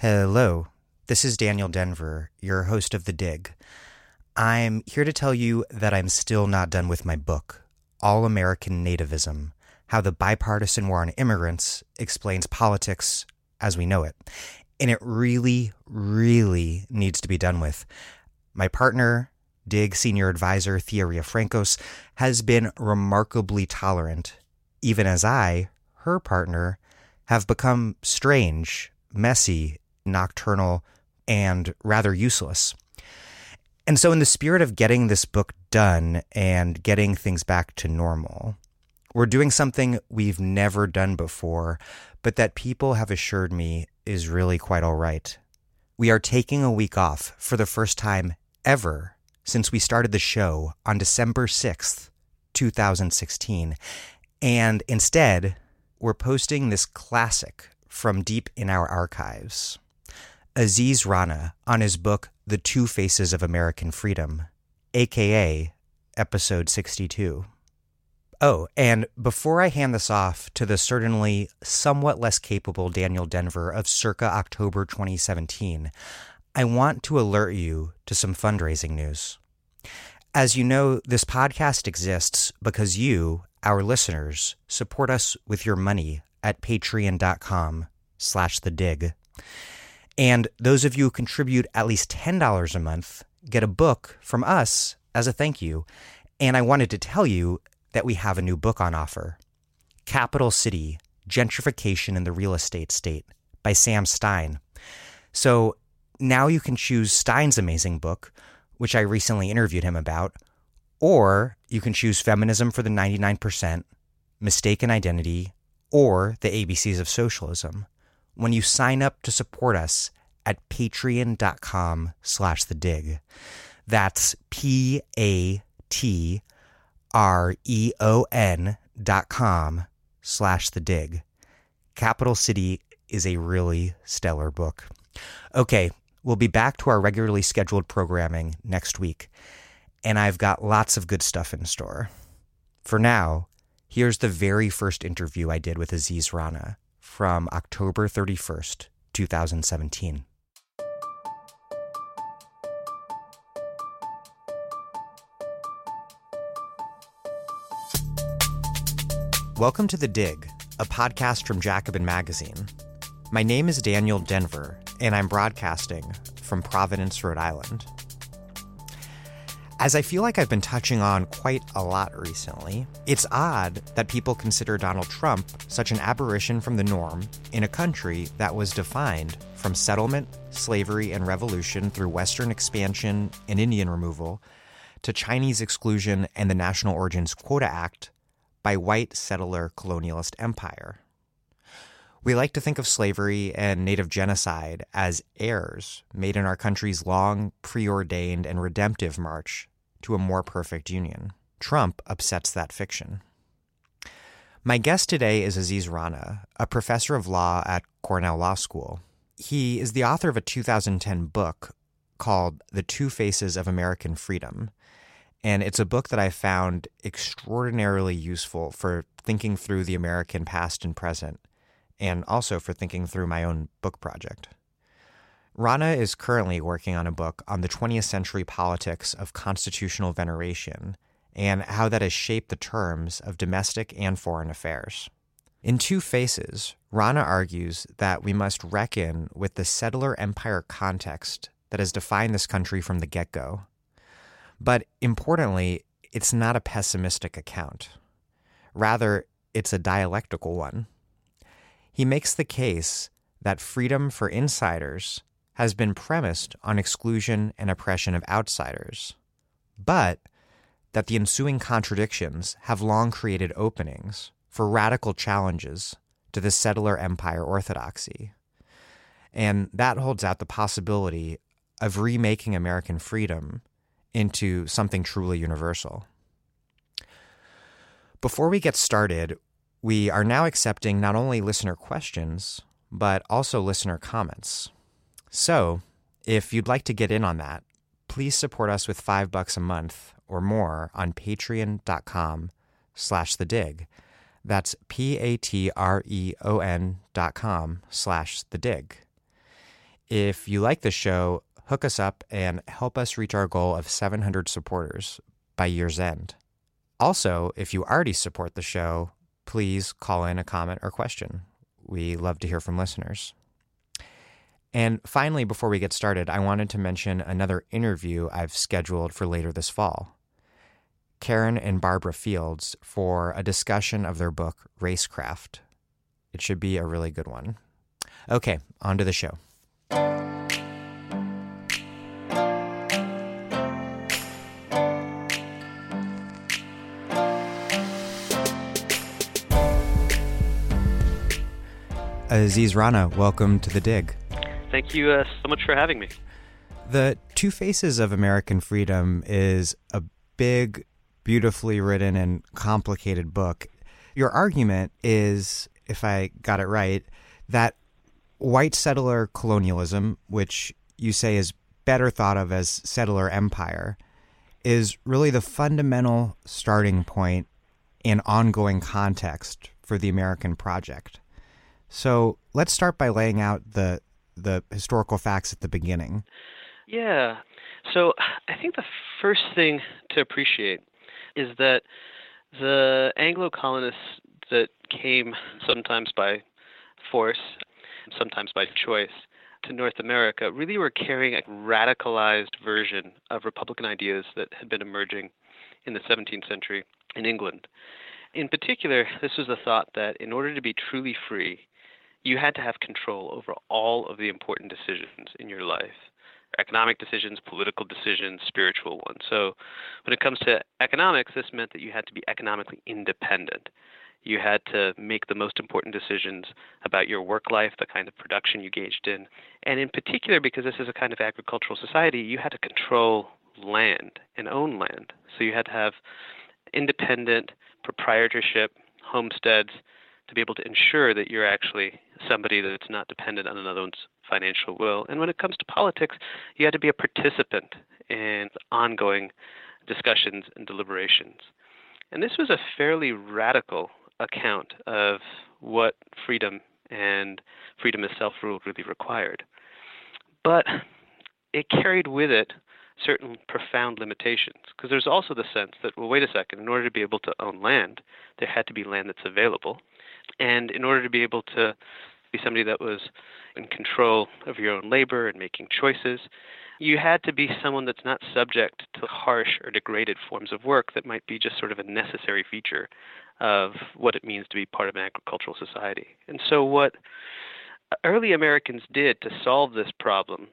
Hello, this is Daniel Denver, your host of The Dig. I'm here to tell you that I'm still not done with my book, All-American Nativism, How the Bipartisan War on Immigrants Explains Politics as We Know It. And it really, really needs to be done with. My partner, Dig Senior Advisor Theoria Francos, has been remarkably tolerant, even as I, her partner, have become strange, messy, nocturnal, and rather useless. And so in the spirit of getting this book done and getting things back to normal, we're doing something we've never done before, but that people have assured me is really quite all right. We are taking a week off for the first time ever since we started the show on December 6th, 2016. And instead, we're posting this classic from deep in our archives. Aziz Rana on his book, The Two Faces of American Freedom, aka Episode 62. Oh, and before I hand this off to the certainly somewhat less capable Daniel Denver of circa October 2017, I want to alert you to some fundraising news. As you know, this podcast exists because you, our listeners, support us with your money at patreon.com/thedig. And those of you who contribute at least $10 a month get a book from us as a thank you. And I wanted to tell you that we have a new book on offer, Capital City: Gentrification in the Real Estate State by Sam Stein. So now you can choose Stein's amazing book, which I recently interviewed him about, or you can choose Feminism for the 99%, Mistaken Identity, or the ABCs of Socialism, when you sign up to support us at patreon.com/thedig. That's patreon.com/thedig. Capital City is a really stellar book. Okay, we'll be back to our regularly scheduled programming next week, and I've got lots of good stuff in store. For now, here's the very first interview I did with Aziz Rana from October 31st, 2017. Welcome to The Dig, a podcast from Jacobin Magazine. My name is Daniel Denver, and I'm broadcasting from Providence, Rhode Island. As I feel like I've been touching on quite a lot recently, it's odd that people consider Donald Trump such an aberration from the norm in a country that was defined from settlement, slavery, and revolution through Western expansion and Indian removal to Chinese exclusion and the National Origins Quota Act by white settler colonialist empire. We like to think of slavery and Native genocide as errors made in our country's long, preordained, and redemptive march to a more perfect union. Trump upsets that fiction. My guest today is Aziz Rana, a professor of law at Cornell Law School. He is the author of a 2010 book called The Two Faces of American Freedom, and it's a book that I found extraordinarily useful for thinking through the American past and present, and also for thinking through my own book project. Rana is currently working on a book on the 20th century politics of constitutional veneration and how that has shaped the terms of domestic and foreign affairs. In Two Faces, Rana argues that we must reckon with the settler empire context that has defined this country from the get-go. But importantly, it's not a pessimistic account. Rather, it's a dialectical one. He makes the case that freedom for insiders has been premised on exclusion and oppression of outsiders, but that the ensuing contradictions have long created openings for radical challenges to the settler empire orthodoxy. And that holds out the possibility of remaking American freedom into something truly universal. Before we get started, we are now accepting not only listener questions, but also listener comments. So, if you'd like to get in on that, please support us with $5 a month or more on patreon.com/thedig. That's patreon.com/thedig. If you like the show, hook us up and help us reach our goal of 700 supporters by year's end. Also, if you already support the show, please call in a comment or question. We love to hear from listeners. And finally, before we get started, I wanted to mention another interview I've scheduled for later this fall. Karen and Barbara Fields for a discussion of their book, Racecraft. It should be a really good one. Okay, on to the show. Aziz Rana, welcome to The Dig. Thank you so much for having me. The Two Faces of American Freedom is a big, beautifully written and complicated book. Your argument is, if I got it right, that white settler colonialism, which you say is better thought of as settler empire, is really the fundamental starting point and ongoing context for the American project. So let's start by laying out the historical facts at the beginning. Yeah. So I think the first thing to appreciate is that the Anglo-colonists that came sometimes by force, sometimes by choice, to North America really were carrying a radicalized version of Republican ideas that had been emerging in the 17th century in England. In particular, this was the thought that in order to be truly free, you had to have control over all of the important decisions in your life. Economic decisions, political decisions, spiritual ones. So when it comes to economics, this meant that you had to be economically independent. You had to make the most important decisions about your work life, the kind of production you engaged in. And in particular, because this is a kind of agricultural society, you had to control land and own land. So you had to have independent proprietorship, homesteads, to be able to ensure that you're actually somebody that's not dependent on another's financial will. And when it comes to politics, you had to be a participant in ongoing discussions and deliberations. And this was a fairly radical account of what freedom and freedom as self-rule really required. But it carried with it certain profound limitations, because there's also the sense that, well, wait a second, in order to be able to own land, there had to be land that's available. And in order to be able to be somebody that was in control of your own labor and making choices, you had to be someone that's not subject to harsh or degraded forms of work that might be just sort of a necessary feature of what it means to be part of an agricultural society. And so what early Americans did to solve this problem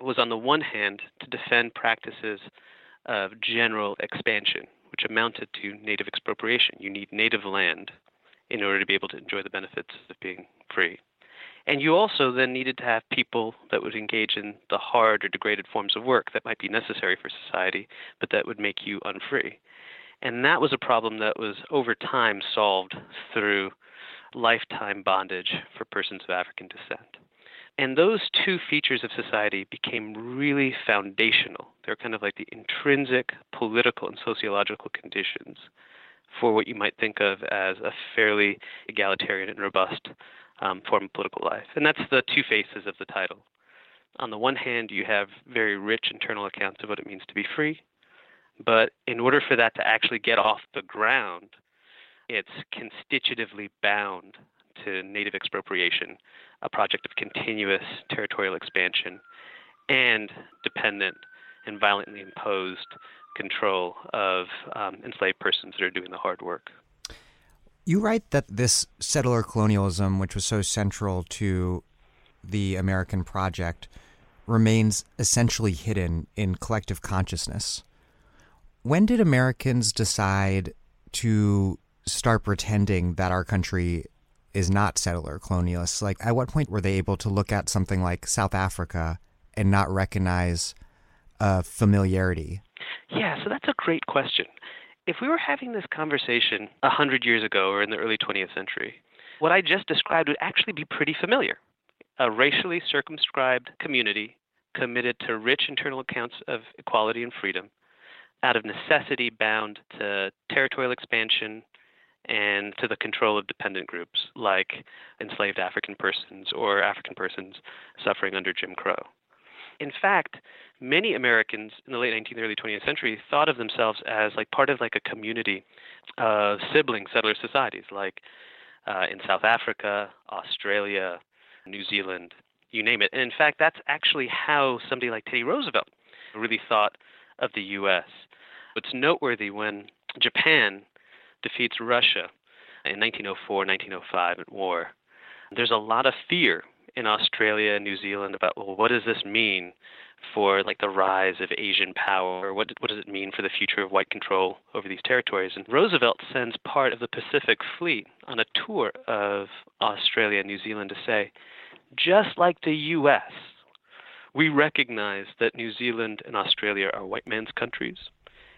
was, on the one hand, to defend practices of general expansion, which amounted to native expropriation. You need native land in order to be able to enjoy the benefits of being free. And you also then needed to have people that would engage in the hard or degraded forms of work that might be necessary for society, but that would make you unfree. And that was a problem that was over time solved through lifetime bondage for persons of African descent. And those two features of society became really foundational. They're kind of like the intrinsic political and sociological conditions for what you might think of as a fairly egalitarian and robust form of political life. And that's the two faces of the title. On the one hand, you have very rich internal accounts of what it means to be free. But in order for that to actually get off the ground, it's constitutively bound to native expropriation, a project of continuous territorial expansion, and dependent and violently imposed control of enslaved persons that are doing the hard work. You write that this settler colonialism, which was so central to the American project, remains essentially hidden in collective consciousness. When did Americans decide to start pretending that our country is not settler colonialist? Like, at what point were they able to look at something like South Africa and not recognize familiarity? Yeah, so that's a great question. If we were having this conversation 100 years ago or in the early 20th century, what I just described would actually be pretty familiar. A racially circumscribed community committed to rich internal accounts of equality and freedom, out of necessity bound to territorial expansion and to the control of dependent groups like enslaved African persons or African persons suffering under Jim Crow. In fact, many Americans in the late 19th, early 20th century thought of themselves as like part of like a community of sibling settler societies, like in South Africa, Australia, New Zealand, you name it. And in fact, that's actually how somebody like Teddy Roosevelt really thought of the U.S. It's noteworthy when Japan defeats Russia in 1904, 1905 at war. There's a lot of fear in Australia and New Zealand about, well, what does this mean for like the rise of Asian power? What does it mean for the future of white control over these territories? And Roosevelt sends part of the Pacific Fleet on a tour of Australia and New Zealand to say, just like the U.S., we recognize that New Zealand and Australia are white man's countries.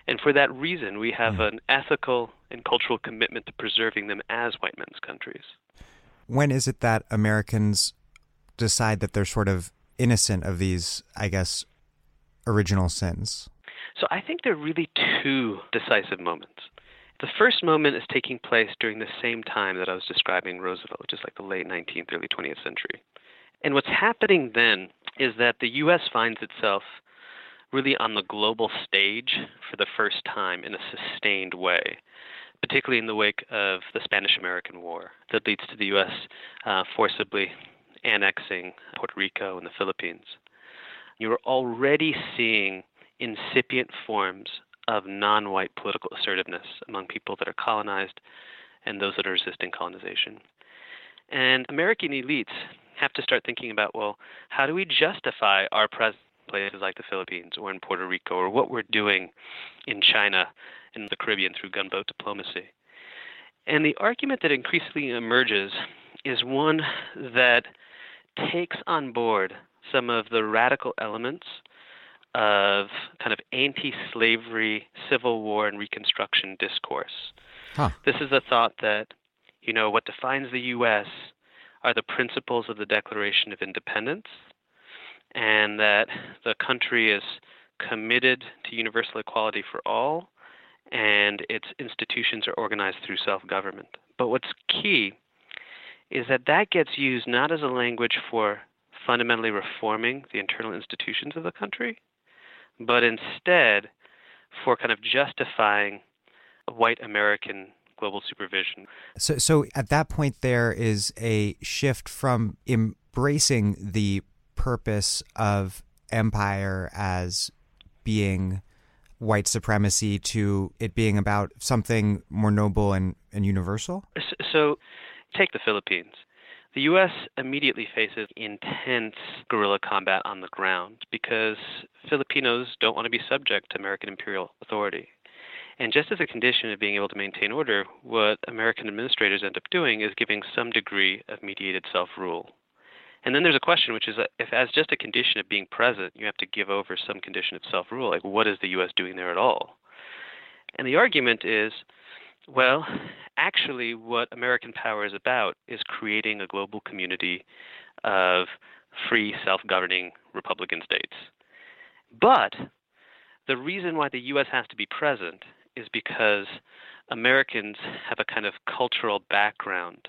And for that reason, we have an ethical and cultural commitment to preserving them as white men's countries. When is it that Americans decide that they're sort of innocent of these, I guess, original sins? So I think there are really two decisive moments. The first moment is taking place during the same time that I was describing Roosevelt, which is like the late 19th, early 20th century. And what's happening then is that the U.S. finds itself really on the global stage for the first time in a sustained way, particularly in the wake of the Spanish-American War that leads to the U.S. forcibly annexing Puerto Rico and the Philippines. You're already seeing incipient forms of non-white political assertiveness among people that are colonized and those that are resisting colonization. And American elites have to start thinking about, well, how do we justify our presence places like the Philippines or in Puerto Rico, or what we're doing in China and the Caribbean through gunboat diplomacy. And the argument that increasingly emerges is one that takes on board some of the radical elements of kind of anti-slavery, Civil War, and Reconstruction discourse. This is a thought that, you know, what defines the U.S. are the principles of the Declaration of Independence, and that the country is committed to universal equality for all, and its institutions are organized through self-government. But what's key is that that gets used not as a language for fundamentally reforming the internal institutions of the country, but instead for kind of justifying white American global supervision. So at that point, there is a shift from embracing the purpose of empire as being white supremacy to it being about something more noble and universal? So take the Philippines. The U.S. immediately faces intense guerrilla combat on the ground because Filipinos don't want to be subject to American imperial authority. And just as a condition of being able to maintain order, what American administrators end up doing is giving some degree of mediated self-rule. And then there's a question, which is, if as just a condition of being present, you have to give over some condition of self-rule, like what is the U.S. doing there at all? And the argument is, well, actually what American power is about is creating a global community of free, self-governing Republican states. But the reason why the U.S. has to be present is because Americans have a kind of cultural background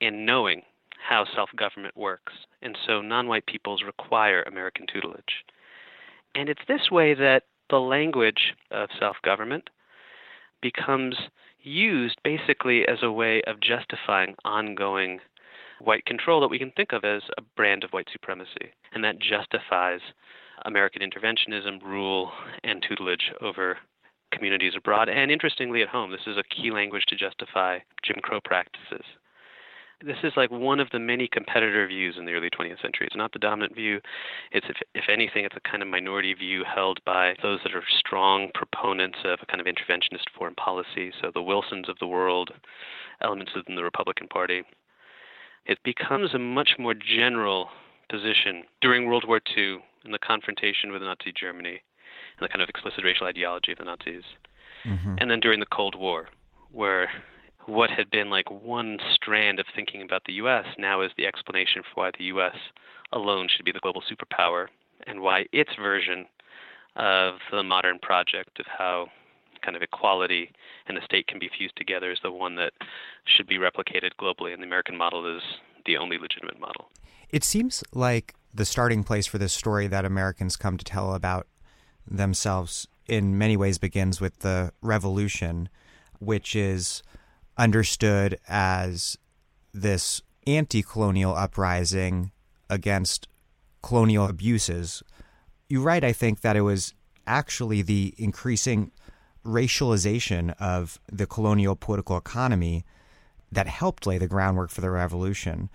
in knowing how self-government works. And so non-white peoples require American tutelage. And it's this way that the language of self-government becomes used basically as a way of justifying ongoing white control that we can think of as a brand of white supremacy. And that justifies American interventionism, rule, and tutelage over communities abroad. And interestingly, at home, this is a key language to justify Jim Crow practices. This is like one of the many competitor views in the early 20th century. It's not the dominant view. It's, if anything, it's a kind of minority view held by those that are strong proponents of a kind of interventionist foreign policy. So the Wilsons of the world, elements within the Republican Party. It becomes a much more general position during World War II and the confrontation with Nazi Germany and the kind of explicit racial ideology of the Nazis. Mm-hmm. And then during the Cold War, where what had been like one strand of thinking about the U.S. now is the explanation for why the U.S. alone should be the global superpower and why its version of the modern project of how kind of equality and the state can be fused together is the one that should be replicated globally, and the American model is the only legitimate model. It seems like the starting place for this story that Americans come to tell about themselves in many ways begins with the revolution, which is understood as this anti-colonial uprising against colonial abuses. You write, I think, that it was actually the increasing racialization of the colonial political economy that helped lay the groundwork for the revolution,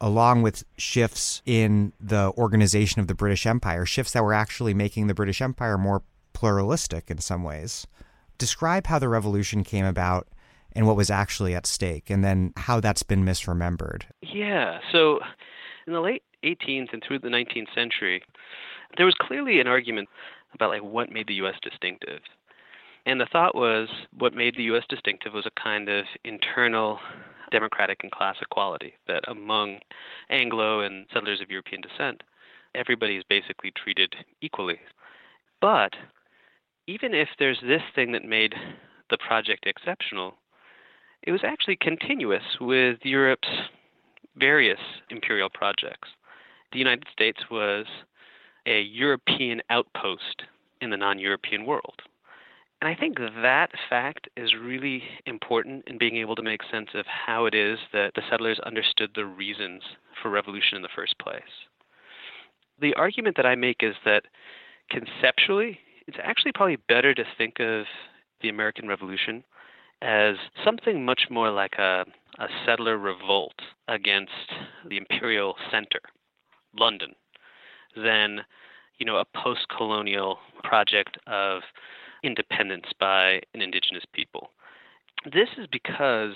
along with shifts in the organization of the British Empire, shifts that were actually making the British Empire more pluralistic in some ways. Describe how the revolution came about and what was actually at stake, and then how that's been misremembered. Yeah, so in the late 18th and through the 19th century, there was clearly an argument about what made the U.S. distinctive. And the thought was what made the U.S. distinctive was a kind of internal democratic and class equality, that among Anglo and settlers of European descent, everybody is basically treated equally. But even if there's this thing that made the project exceptional, it was actually continuous with Europe's various imperial projects. The United States was a European outpost in the non-European world. And I think that fact is really important in being able to make sense of how it is that the settlers understood the reasons for revolution in the first place. The argument that I make is that conceptually, it's actually probably better to think of the American Revolution as something much more like a settler revolt against the imperial center, London, than, a post-colonial project of independence by an indigenous people. This is because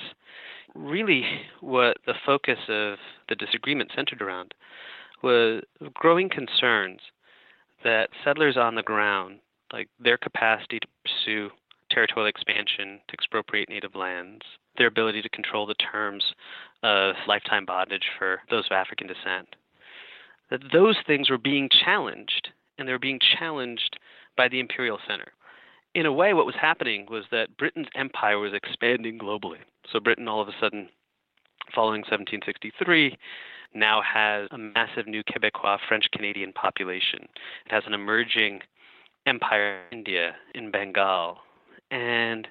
really what the focus of the disagreement centered around was growing concerns that settlers on the ground, their capacity to pursue territorial expansion, to expropriate native lands, their ability to control the terms of lifetime bondage for those of African descent, that those things were being challenged, and they were being challenged by the imperial center. In a way, what was happening was that Britain's empire was expanding globally. So Britain, all of a sudden, following 1763, now has a massive new Québécois French-Canadian population. It has an emerging empire in India, in Bengal. And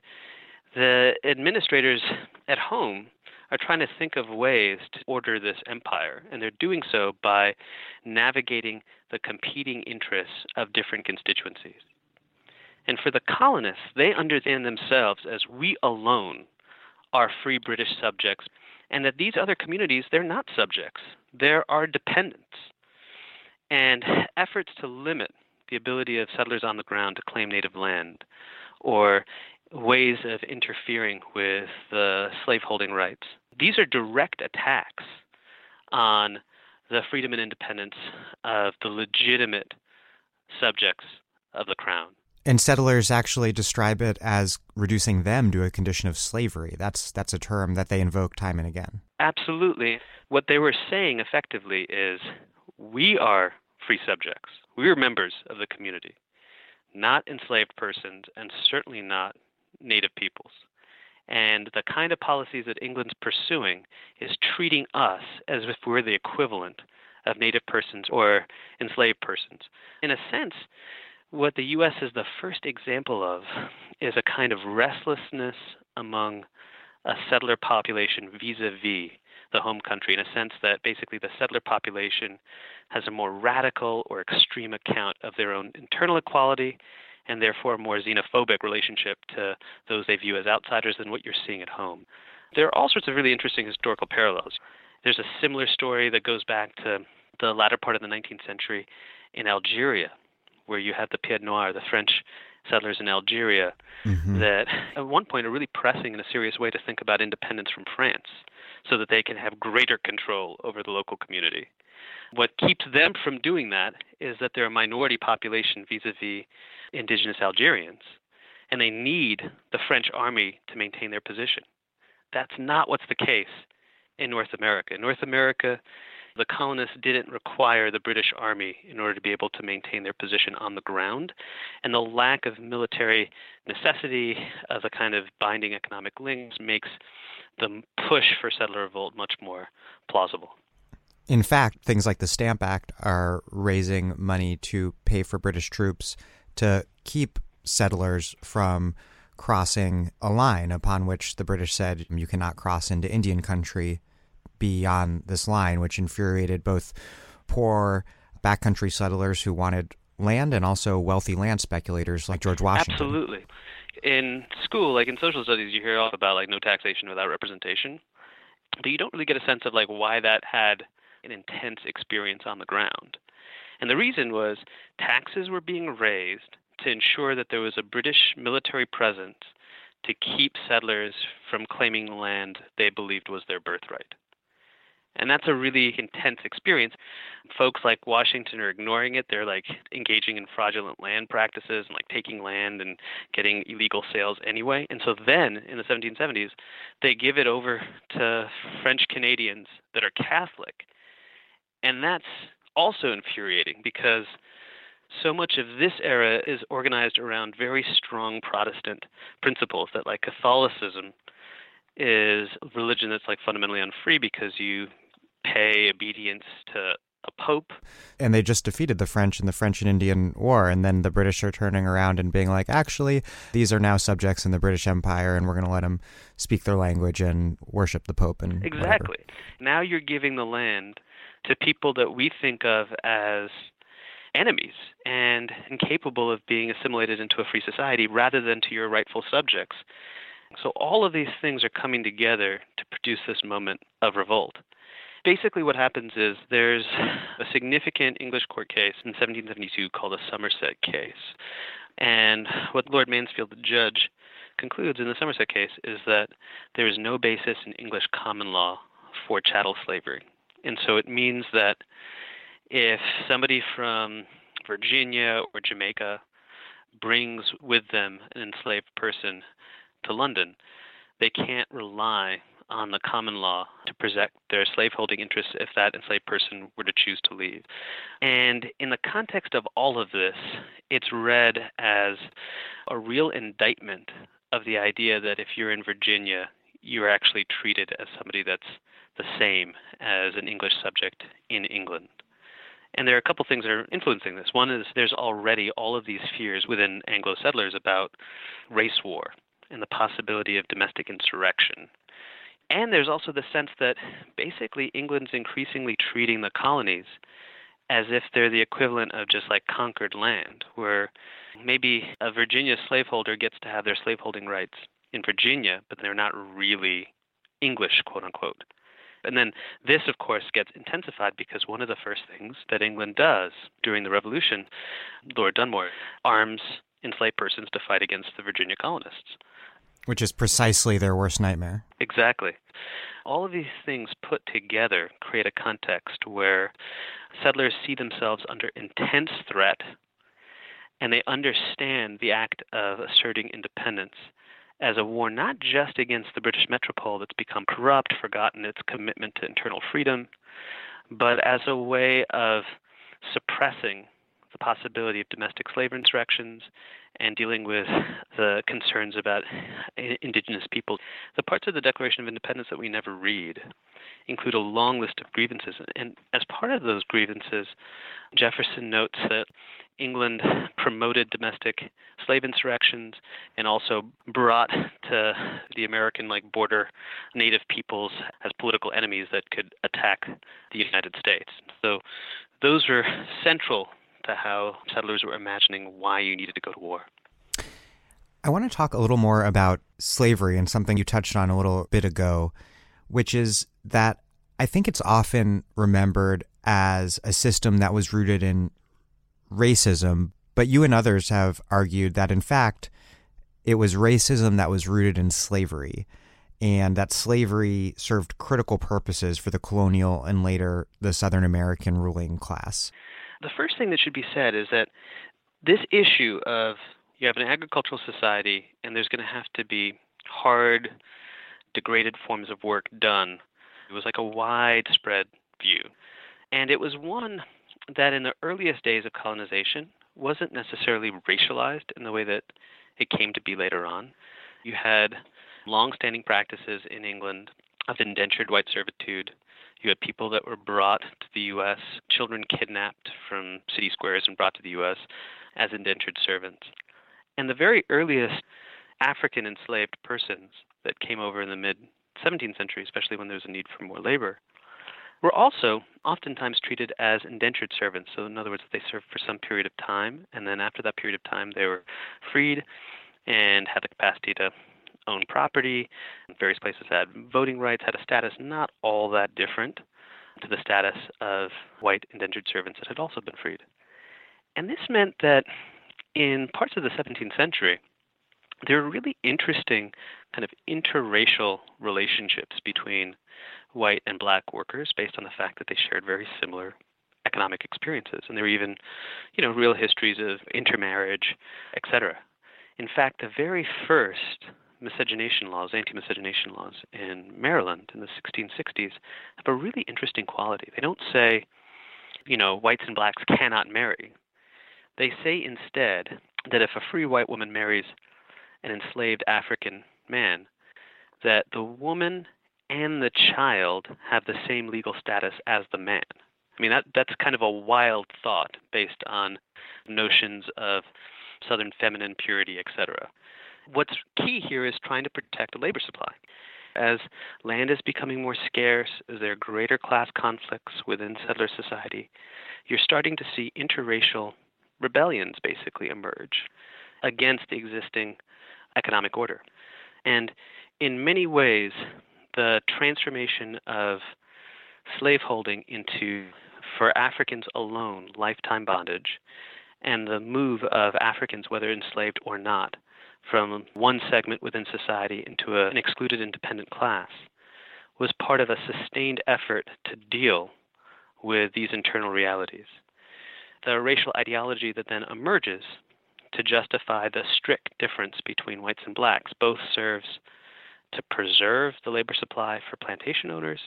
the administrators at home are trying to think of ways to order this empire, and they're doing so by navigating the competing interests of different constituencies. And for the colonists, they understand themselves as we alone are free British subjects, and that these other communities, they're not subjects. There are dependents. And efforts to limit the ability of settlers on the ground to claim native land, or ways of interfering with the slaveholding rights, these are direct attacks on the freedom and independence of the legitimate subjects of the crown. And settlers actually describe it as reducing them to a condition of slavery. That's a term that they invoke time and again. Absolutely. What they were saying effectively is, we are free subjects. We are members of the community, not enslaved persons, and certainly not native peoples. And the kind of policies that England's pursuing is treating us as if we're the equivalent of native persons or enslaved persons. In a sense, what the U.S. is the first example of is a kind of restlessness among a settler population vis-a-vis the home country, in a sense that basically the settler population has a more radical or extreme account of their own internal equality, and therefore a more xenophobic relationship to those they view as outsiders than what you're seeing at home. There are all sorts of really interesting historical parallels. There's a similar story that goes back to the latter part of the 19th century in Algeria, where you have the Pieds Noirs, the French settlers in Algeria, that at one point are really pressing in a serious way to think about independence from France so that they can have greater control over the local community. What keeps them from doing that is that they're a minority population vis-a-vis indigenous Algerians, and they need the French army to maintain their position. That's not what's the case in North America. In North America, the colonists didn't require the British Army in order to be able to maintain their position on the ground. And the lack of military necessity of a kind of binding economic links makes the push for settler revolt much more plausible. In fact, things like the Stamp Act are raising money to pay for British troops to keep settlers from crossing a line upon which the British said you cannot cross into Indian country beyond this line, which infuriated both poor backcountry settlers who wanted land and also wealthy land speculators like George Washington. Absolutely. In school, like in social studies, you hear all about like no taxation without representation, but you don't really get a sense of like why that had an intense experience on the ground. And the reason was taxes were being raised to ensure that there was a British military presence to keep settlers from claiming land they believed was their birthright. And that's a really intense experience. Folks like Washington are ignoring it. They're like engaging in fraudulent land practices and like taking land and getting illegal sales anyway. And so then in the 1770s, they give it over to French Canadians that are Catholic. And that's also infuriating because so much of this era is organized around very strong Protestant principles that like Catholicism is a religion that's like fundamentally unfree because you pay obedience to a pope. And they just defeated the French in the French and Indian War. And then the British are turning around and being like, actually, these are now subjects in the British Empire and we're going to let them speak their language and worship the pope. And exactly. Whatever. Now you're giving the land to people that we think of as enemies and incapable of being assimilated into a free society rather than to your rightful subjects. So all of these things are coming together to produce this moment of revolt. Basically what happens is there's a significant English court case in 1772 called the Somerset case. And what Lord Mansfield, the judge, concludes in the Somerset case is that there is no basis in English common law for chattel slavery. And so it means that if somebody from Virginia or Jamaica brings with them an enslaved person to London, they can't rely on the common law to protect their slaveholding interests if that enslaved person were to choose to leave. And in the context of all of this, it's read as a real indictment of the idea that if you're in Virginia, you're actually treated as somebody that's the same as an English subject in England. And there are a couple things that are influencing this. One is there's already all of these fears within Anglo settlers about race war and the possibility of domestic insurrection. And there's also the sense that basically England's increasingly treating the colonies as if they're the equivalent of just like conquered land, where maybe a Virginia slaveholder gets to have their slaveholding rights in Virginia, but they're not really English, quote unquote. And then this, of course, gets intensified because one of the first things that England does during the Revolution, Lord Dunmore arms enslaved persons to fight against the Virginia colonists. Which is precisely their worst nightmare. Exactly. All of these things put together create a context where settlers see themselves under intense threat, and they understand the act of asserting independence as a war not just against the British metropole that's become corrupt, forgotten its commitment to internal freedom, but as a way of suppressing the possibility of domestic slave insurrections and dealing with the concerns about indigenous people. The parts of the Declaration of Independence that we never read include a long list of grievances. And as part of those grievances, Jefferson notes that England promoted domestic slave insurrections and also brought to the American like border native peoples as political enemies that could attack the United States. So those were central to how settlers were imagining why you needed to go to war. I want to talk a little more about slavery and something you touched on a little bit ago, which is that I think it's often remembered as a system that was rooted in racism, but you and others have argued that, in fact, it was racism that was rooted in slavery, and that slavery served critical purposes for the colonial and later the Southern American ruling class. The first thing that should be said is that this issue of you have an agricultural society and there's going to have to be hard, degraded forms of work done, it was like a widespread view. And it was one that in the earliest days of colonization wasn't necessarily racialized in the way that it came to be later on. You had long-standing practices in England of indentured white servitude. You had people that were brought to the U.S., children kidnapped from city squares and brought to the U.S. as indentured servants. And the very earliest African enslaved persons that came over in the mid-17th century, especially when there was a need for more labor, were also oftentimes treated as indentured servants. So in other words, they served for some period of time, and then after that period of time, they were freed and had the capacity to own property. Various places had voting rights, had a status not all that different to the status of white indentured servants that had also been freed. And this meant that in parts of the 17th century, there were really interesting kind of interracial relationships between white and black workers based on the fact that they shared very similar economic experiences. And there were even, real histories of intermarriage, etc. In fact, the very first anti-miscegenation laws in Maryland in the 1660s have a really interesting quality. They don't say, whites and blacks cannot marry. They say instead that if a free white woman marries an enslaved African man, that the woman and the child have the same legal status as the man. I mean, that's kind of a wild thought based on notions of Southern feminine purity, etc. What's key here is trying to protect the labor supply. As land is becoming more scarce, as there are greater class conflicts within settler society, you're starting to see interracial rebellions basically emerge against the existing economic order. And in many ways, the transformation of slaveholding into, for Africans alone, lifetime bondage, and the move of Africans, whether enslaved or not, from one segment within society into an excluded independent class, was part of a sustained effort to deal with these internal realities. The racial ideology that then emerges to justify the strict difference between whites and blacks both serves to preserve the labor supply for plantation owners,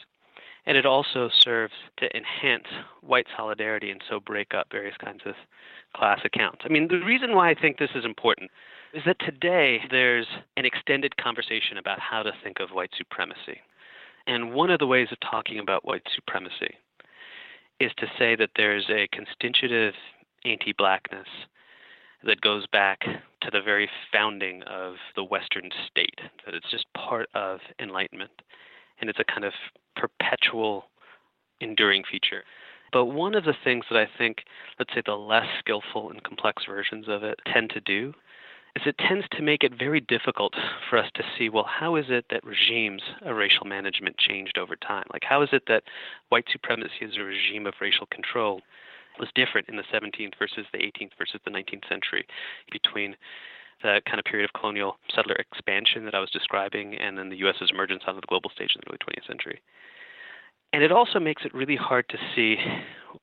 and it also serves to enhance white solidarity and so break up various kinds of class accounts. I mean, the reason why I think this is important is that today there's an extended conversation about how to think of white supremacy. And one of the ways of talking about white supremacy is to say that there's a constitutive anti-blackness that goes back to the very founding of the Western state, that it's just part of Enlightenment, and it's a kind of perpetual enduring feature. But one of the things that I think, let's say, the less skillful and complex versions of it tend to do is it tends to make it very difficult for us to see, well, how is it that regimes of racial management changed over time? Like, how is it that white supremacy as a regime of racial control was different in the 17th versus the 18th versus the 19th century, between the kind of period of colonial settler expansion that I was describing and then the U.S.'s emergence onto the global stage in the early 20th century. And it also makes it really hard to see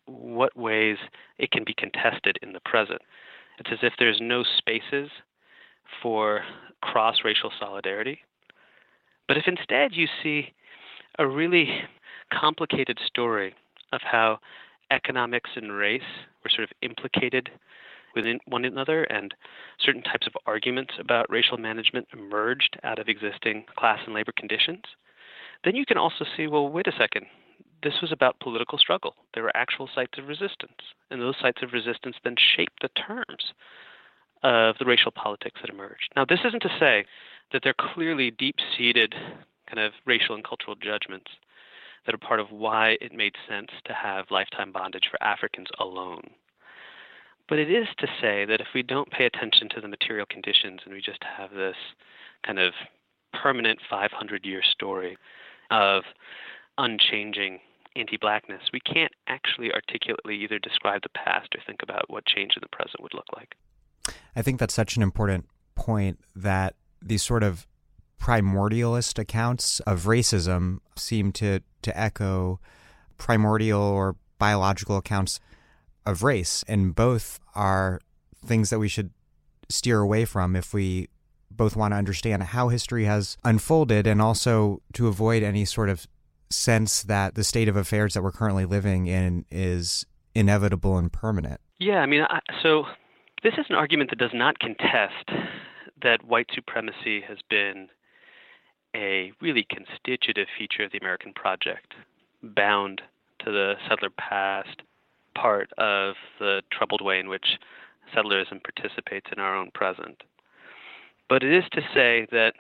what ways it can be contested in the present. It's as if there's no spaces for cross-racial solidarity. But if instead you see a really complicated story of how economics and race were sort of implicated within one another, and certain types of arguments about racial management emerged out of existing class and labor conditions, then you can also see, well, wait a second, this was about political struggle. There were actual sites of resistance, and those sites of resistance then shaped the terms of the racial politics that emerged. Now, this isn't to say that there are clearly deep-seated kind of racial and cultural judgments that are part of why it made sense to have lifetime bondage for Africans alone. But it is to say that if we don't pay attention to the material conditions and we just have this kind of permanent 500-year story of unchanging anti-blackness, we can't actually articulately either describe the past or think about what change in the present would look like. I think that's such an important point, that these sort of primordialist accounts of racism seem to echo primordial or biological accounts of race, and both are things that we should steer away from if we both want to understand how history has unfolded and also to avoid any sort of sense that the state of affairs that we're currently living in is inevitable and permanent? Yeah, I mean, so this is an argument that does not contest that white supremacy has been a really constitutive feature of the American project, bound to the settler past, part of the troubled way in which settlerism participates in our own present. But it is to say that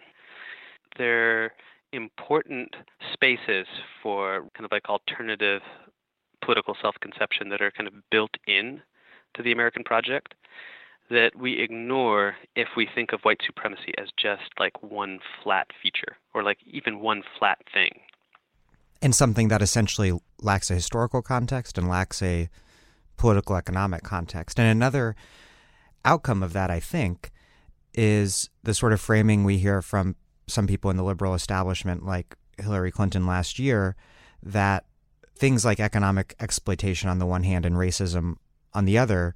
there are important spaces for kind of like alternative political self-conception that are kind of built in to the American project that we ignore if we think of white supremacy as just like one flat feature or like even one flat thing. And something that essentially lacks a historical context and lacks a political economic context. And another outcome of that, I think, is the sort of framing we hear from some people in the liberal establishment, like Hillary Clinton last year, that things like economic exploitation on the one hand and racism on the other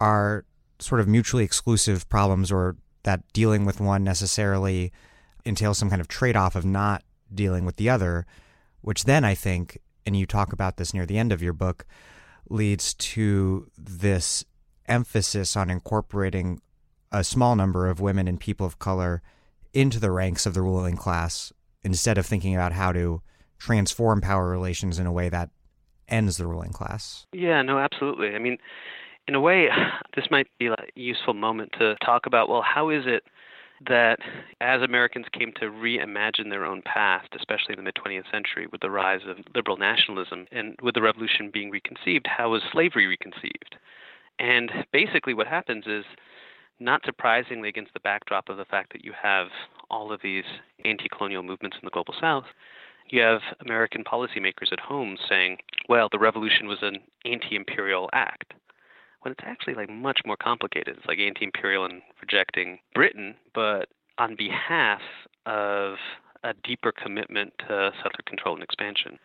are sort of mutually exclusive problems, or that dealing with one necessarily entails some kind of trade-off of not dealing with the other, which then I think, and you talk about this near the end of your book, leads to this emphasis on incorporating a small number of women and people of color into the ranks of the ruling class instead of thinking about how to transform power relations in a way that ends the ruling class. Yeah, no, absolutely. I mean, in a way, this might be a useful moment to talk about, well, how is it that as Americans came to reimagine their own past, especially in the mid-20th century with the rise of liberal nationalism and with the revolution being reconceived, how was slavery reconceived? And basically what happens is, not surprisingly, against the backdrop of the fact that you have all of these anti-colonial movements in the global South, you have American policymakers at home saying, well, the revolution was an anti-imperial act, when it's actually like much more complicated. It's like anti-imperial and rejecting Britain, but on behalf of a deeper commitment to settler control and expansion.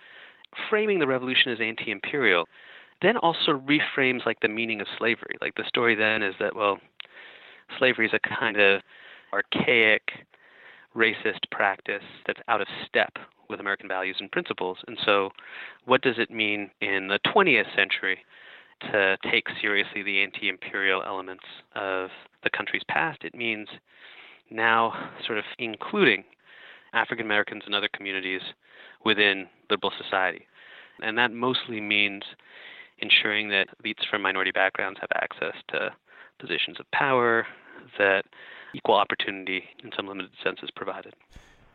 Framing the revolution as anti-imperial then also reframes like the meaning of slavery. Like the story then is that, well, slavery is a kind of archaic, racist practice that's out of step with American values and principles. And so what does it mean in the 20th century to take seriously the anti-imperial elements of the country's past? It means now sort of including African Americans and other communities within liberal society. And that mostly means ensuring that elites from minority backgrounds have access to positions of power, that equal opportunity in some limited sense is provided.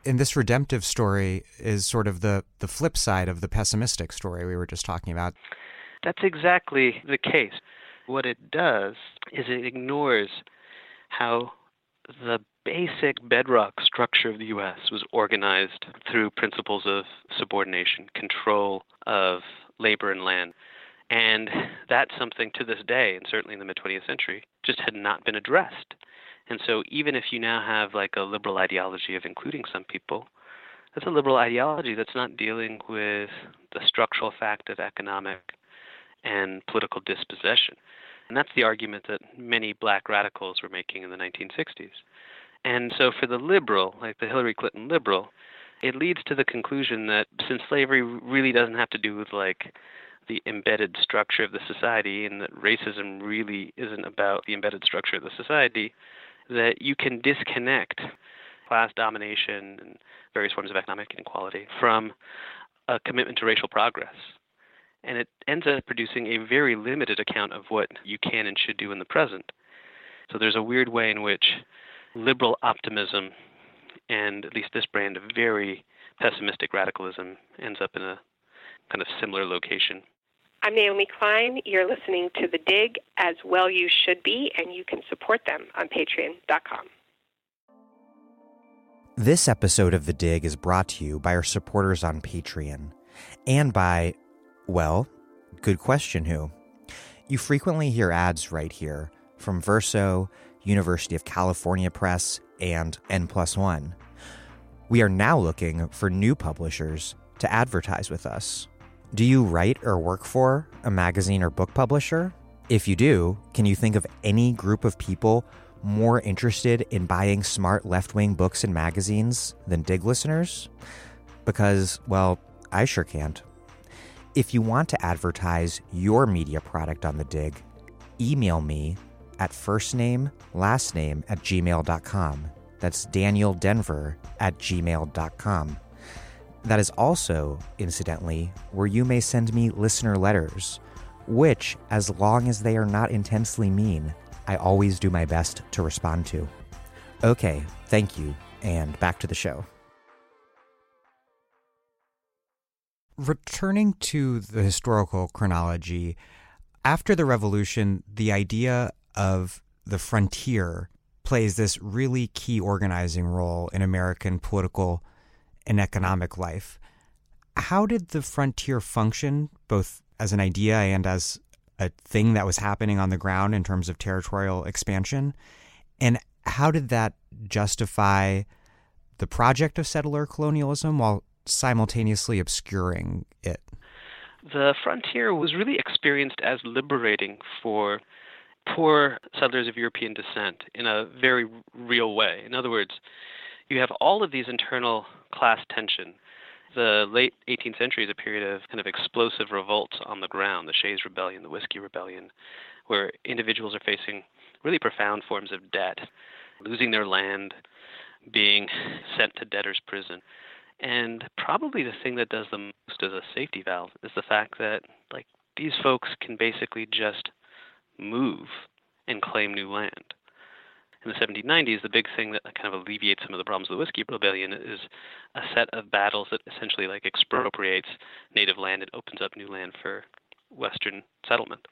And this redemptive story is sort of the flip side of the pessimistic story we were just talking about. That's exactly the case. What it does is it ignores how the basic bedrock structure of the U.S. was organized through principles of subordination, control of labor and land. And that's something to this day, and certainly in the mid-20th century, just had not been addressed. And so even if you now have like a liberal ideology of including some people, that's a liberal ideology that's not dealing with the structural fact of economic and political dispossession. And that's the argument that many black radicals were making in the 1960s. And so for the liberal, like the Hillary Clinton liberal, it leads to the conclusion that since slavery really doesn't have to do with like the embedded structure of the society, and that racism really isn't about the embedded structure of the society, that you can disconnect class domination and various forms of economic inequality from a commitment to racial progress. And it ends up producing a very limited account of what you can and should do in the present. So there's a weird way in which liberal optimism and at least this brand of very pessimistic radicalism ends up in a kind of similar location. I'm Naomi Klein. You're listening to The Dig, as well you should be, and you can support them on patreon.com. This episode of The Dig is brought to you by our supporters on Patreon and by, well, good question who. You frequently hear ads right here from Verso, University of California Press, and N+1. We are now looking for new publishers to advertise with us. Do you write or work for a magazine or book publisher? If you do, can you think of any group of people more interested in buying smart left-wing books and magazines than Dig listeners? Because, well, I sure can't. If you want to advertise your media product on The Dig, email me at firstnamelastname@gmail.com. That's danieldenver@gmail.com. That is also, incidentally, where you may send me listener letters, which, as long as they are not intensely mean, I always do my best to respond to. Okay, thank you, and back to the show. Returning to the historical chronology, after the revolution, the idea of the frontier plays this really key organizing role in American political and economic life. How did the frontier function, both as an idea and as a thing that was happening on the ground in terms of territorial expansion? And how did that justify the project of settler colonialism while simultaneously obscuring it? The frontier was really experienced as liberating for poor settlers of European descent in a very real way. In other words, you have all of these internal class tension. The late 18th century is a period of kind of explosive revolts on the ground, the Shays' Rebellion, the Whiskey Rebellion, where individuals are facing really profound forms of debt, losing their land, being sent to debtor's prison. And probably the thing that does the most as a safety valve is the fact that, like, these folks can basically just move and claim new land. In the 1790s, the big thing that kind of alleviates some of the problems of the Whiskey Rebellion is a set of battles that essentially, like, expropriates native land and opens up new land for Western settlement.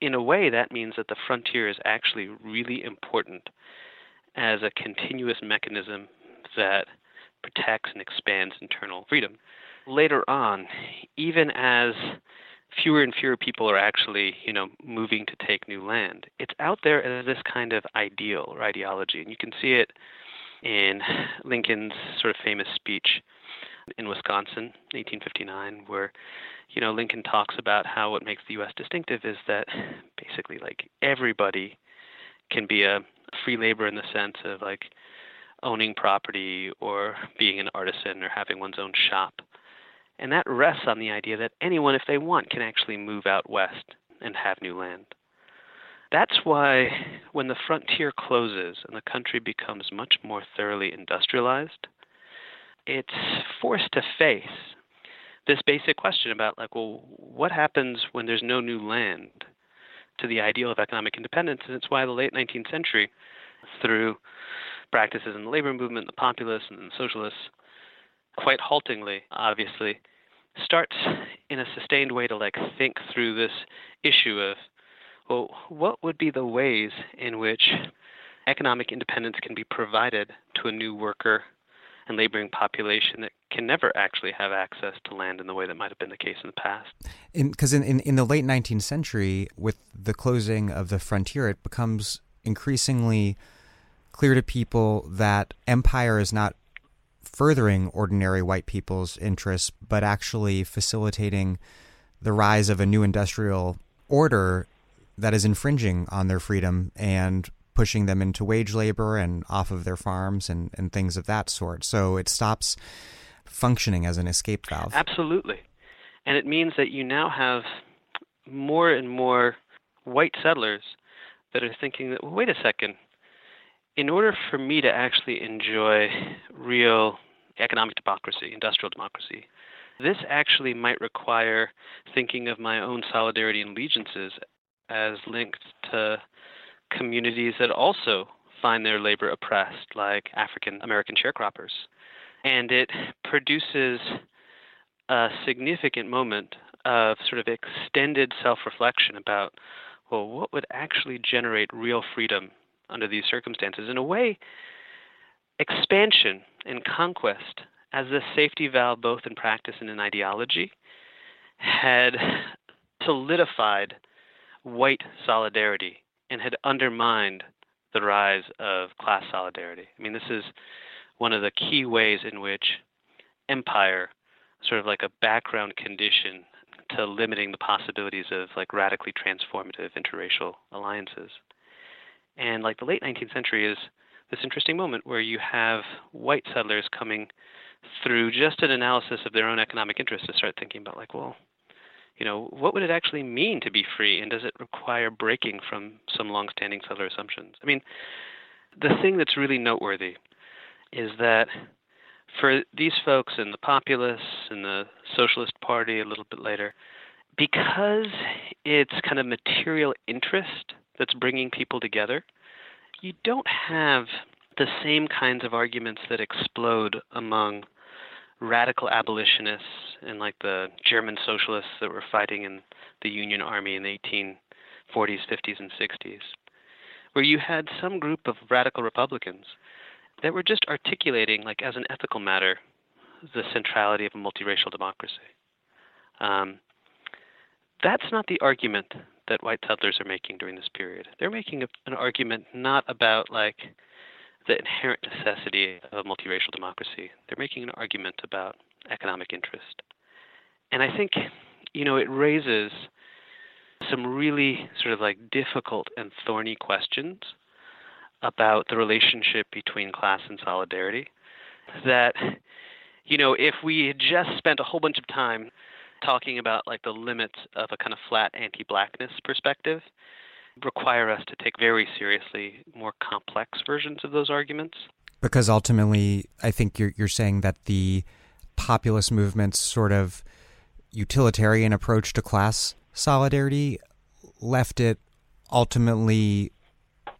In a way, that means that the frontier is actually really important as a continuous mechanism that protects and expands internal freedom. Later on, even as fewer and fewer people are actually, moving to take new land, it's out there as this kind of ideal or ideology. And you can see it in Lincoln's sort of famous speech in Wisconsin, 1859, where, Lincoln talks about how what makes the U.S. distinctive is that basically, like, everybody can be a free laborer in the sense of, like, owning property or being an artisan or having one's own shop. And that rests on the idea that anyone, if they want, can actually move out west and have new land. That's why when the frontier closes and the country becomes much more thoroughly industrialized, it's forced to face this basic question about, like, well, what happens when there's no new land to the ideal of economic independence? And it's why the late 19th century, through practices in the labor movement, the populists and the socialists, quite haltingly, obviously, starts in a sustained way to, like, think through this issue of, well, what would be the ways in which economic independence can be provided to a new worker and laboring population that can never actually have access to land in the way that might have been the case in the past. Because in the late 19th century, with the closing of the frontier, it becomes increasingly clear to people that empire is not furthering ordinary white people's interests, but actually facilitating the rise of a new industrial order that is infringing on their freedom and pushing them into wage labor and off of their farms and things of that sort. So it stops functioning as an escape valve. Absolutely. And it means that you now have more and more white settlers that are thinking that, well, wait a second, in order for me to actually enjoy real economic democracy, industrial democracy, this actually might require thinking of my own solidarity and allegiances as linked to communities that also find their labor oppressed, like African American sharecroppers. And it produces a significant moment of sort of extended self-reflection about, well, what would actually generate real freedom under these circumstances. In a way, expansion and conquest as this safety valve, both in practice and in ideology, had solidified white solidarity and had undermined the rise of class solidarity. I mean, this is one of the key ways in which empire, sort of like a background condition to limiting the possibilities of, like, radically transformative interracial alliances. And, like, the late 19th century is this interesting moment where you have white settlers coming through just an analysis of their own economic interests to start thinking about, like, well, you know, what would it actually mean to be free, and does it require breaking from some longstanding settler assumptions? I mean, the thing that's really noteworthy is that for these folks in the populace, in the Socialist Party a little bit later, because it's kind of material interest that's bringing people together, you don't have the same kinds of arguments that explode among radical abolitionists and like the German socialists that were fighting in the Union Army in the 1840s, 50s, and 60s, where you had some group of radical Republicans that were just articulating, like, as an ethical matter, the centrality of a multiracial democracy. That's not the argument that white settlers are making during this period. They're making an argument not about, like, the inherent necessity of a multiracial democracy. They're making an argument about economic interest. And I think, you know, it raises some really sort of like difficult and thorny questions about the relationship between class and solidarity that, you know, if we had just spent a whole bunch of time talking about like the limits of a kind of flat anti-blackness perspective, require us to take very seriously more complex versions of those arguments. Because ultimately, I think you're saying that the populist movement's sort of utilitarian approach to class solidarity left it ultimately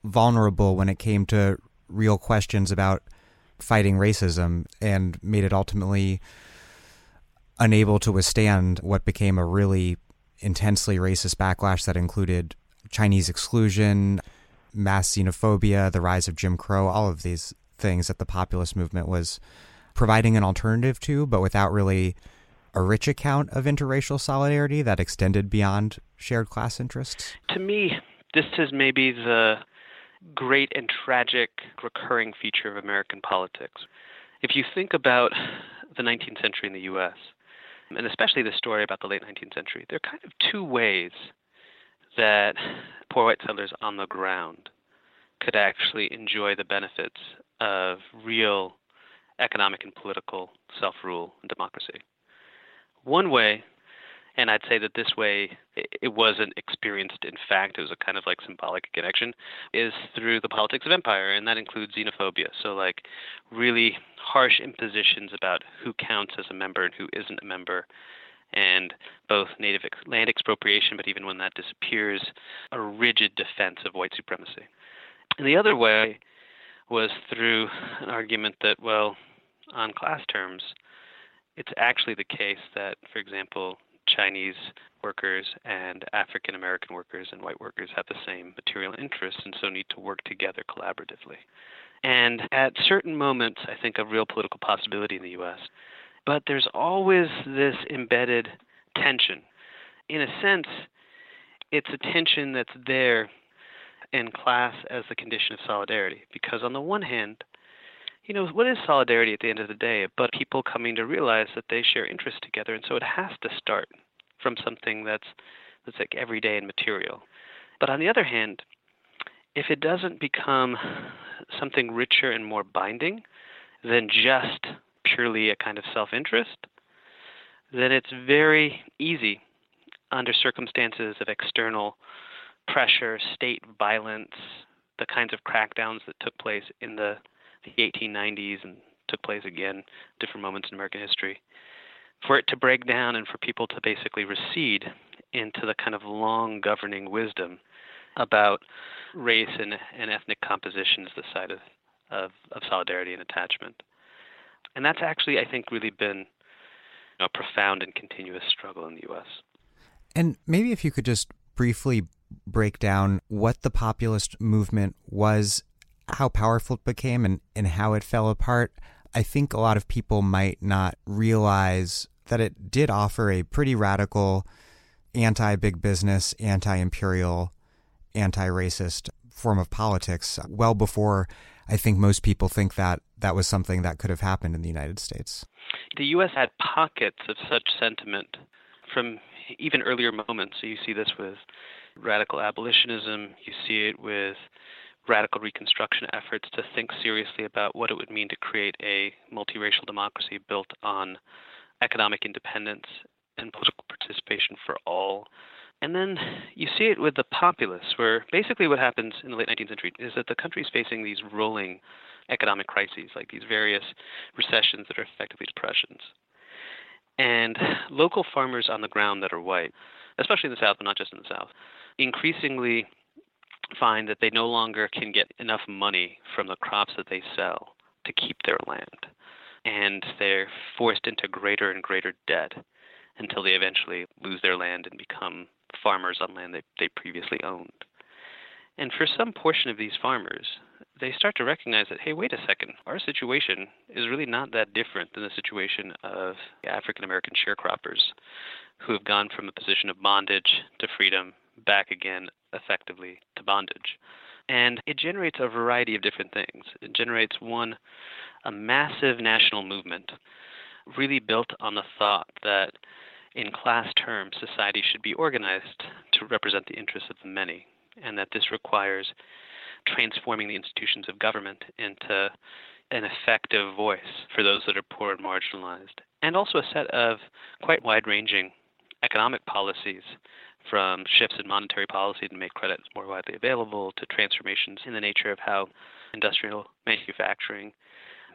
vulnerable when it came to real questions about fighting racism and made it ultimately unable to withstand what became a really intensely racist backlash that included Chinese exclusion, mass xenophobia, the rise of Jim Crow, all of these things that the populist movement was providing an alternative to, but without really a rich account of interracial solidarity that extended beyond shared class interests? To me, this is maybe the great and tragic recurring feature of American politics. If you think about the 19th century in the U.S., and especially the story about the late 19th century, there are kind of two ways that poor white settlers on the ground could actually enjoy the benefits of real economic and political self-rule and democracy. One way, and I'd say that this way it wasn't experienced, in fact, it was a kind of like symbolic connection, is through the politics of empire, and that includes xenophobia. So like really harsh impositions about who counts as a member and who isn't a member, and both native land expropriation, but even when that disappears, a rigid defense of white supremacy. And the other way was through an argument that, well, on class terms, it's actually the case that, for example, Chinese workers and African American workers and white workers have the same material interests and so need to work together collaboratively. And at certain moments, I think, of real political possibility in the U.S., but there's always this embedded tension. In a sense, it's a tension that's there in class as the condition of solidarity. Because on the one hand, you know, what is solidarity at the end of the day? But people coming to realize that they share interests together. And so it has to start from something that's like everyday and material. But on the other hand, if it doesn't become something richer and more binding than just purely a kind of self-interest, then it's very easy under circumstances of external pressure, state violence, the kinds of crackdowns that took place in the 1890s and took place again at different moments in American history, for it to break down and for people to basically recede into the kind of long governing wisdom about race and ethnic composition as the side of solidarity and attachment. And that's actually, I think, really been a profound and continuous struggle in the U.S. And maybe if you could just briefly break down what the populist movement was, how powerful it became, and how it fell apart. I think a lot of people might not realize that it did offer a pretty radical anti-big business, anti-imperial, anti-racist form of politics well before I think most people think that was something that could have happened in the United States. The U.S. had pockets of such sentiment from even earlier moments. So you see this with radical abolitionism. You see it with radical reconstruction efforts to think seriously about what it would mean to create a multiracial democracy built on economic independence and political participation for all. And then you see it with the populists, where basically what happens in the late 19th century is that the country is facing these rolling economic crises, like these various recessions that are effectively depressions. And local farmers on the ground that are white, especially in the South, but not just in the South, increasingly find that they no longer can get enough money from the crops that they sell to keep their land. And they're forced into greater and greater debt until they eventually lose their land and become farmers on land they previously owned. And for some portion of these farmers, they start to recognize that, hey, wait a second, our situation is really not that different than the situation of African-American sharecroppers who have gone from a position of bondage to freedom back again effectively to bondage. And it generates a variety of different things. It generates, one, a massive national movement really built on the thought that in class terms, society should be organized to represent the interests of the many, and that this requires transforming the institutions of government into an effective voice for those that are poor and marginalized, and also a set of quite wide-ranging economic policies, from shifts in monetary policy to make credit more widely available, to transformations in the nature of how industrial manufacturing,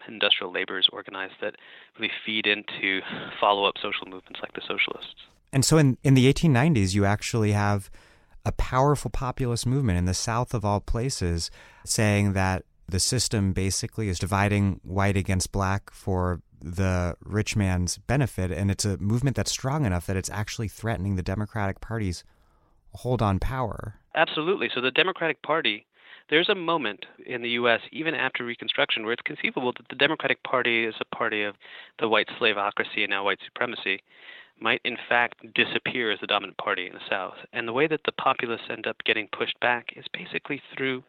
industrial labor is organized, that really feed into follow-up social movements like the socialists. And so in the 1890s, you actually have a powerful populist movement in the South of all places saying that the system basically is dividing white against black for the rich man's benefit, and it's a movement that's strong enough that it's actually threatening the Democratic Party's hold on power. Absolutely. So the Democratic Party, there's a moment in the U.S., even after Reconstruction, where it's conceivable that the Democratic Party is a party of the white slaveocracy and now white supremacy might in fact disappear as the dominant party in the South. And the way that the populists end up getting pushed back is basically through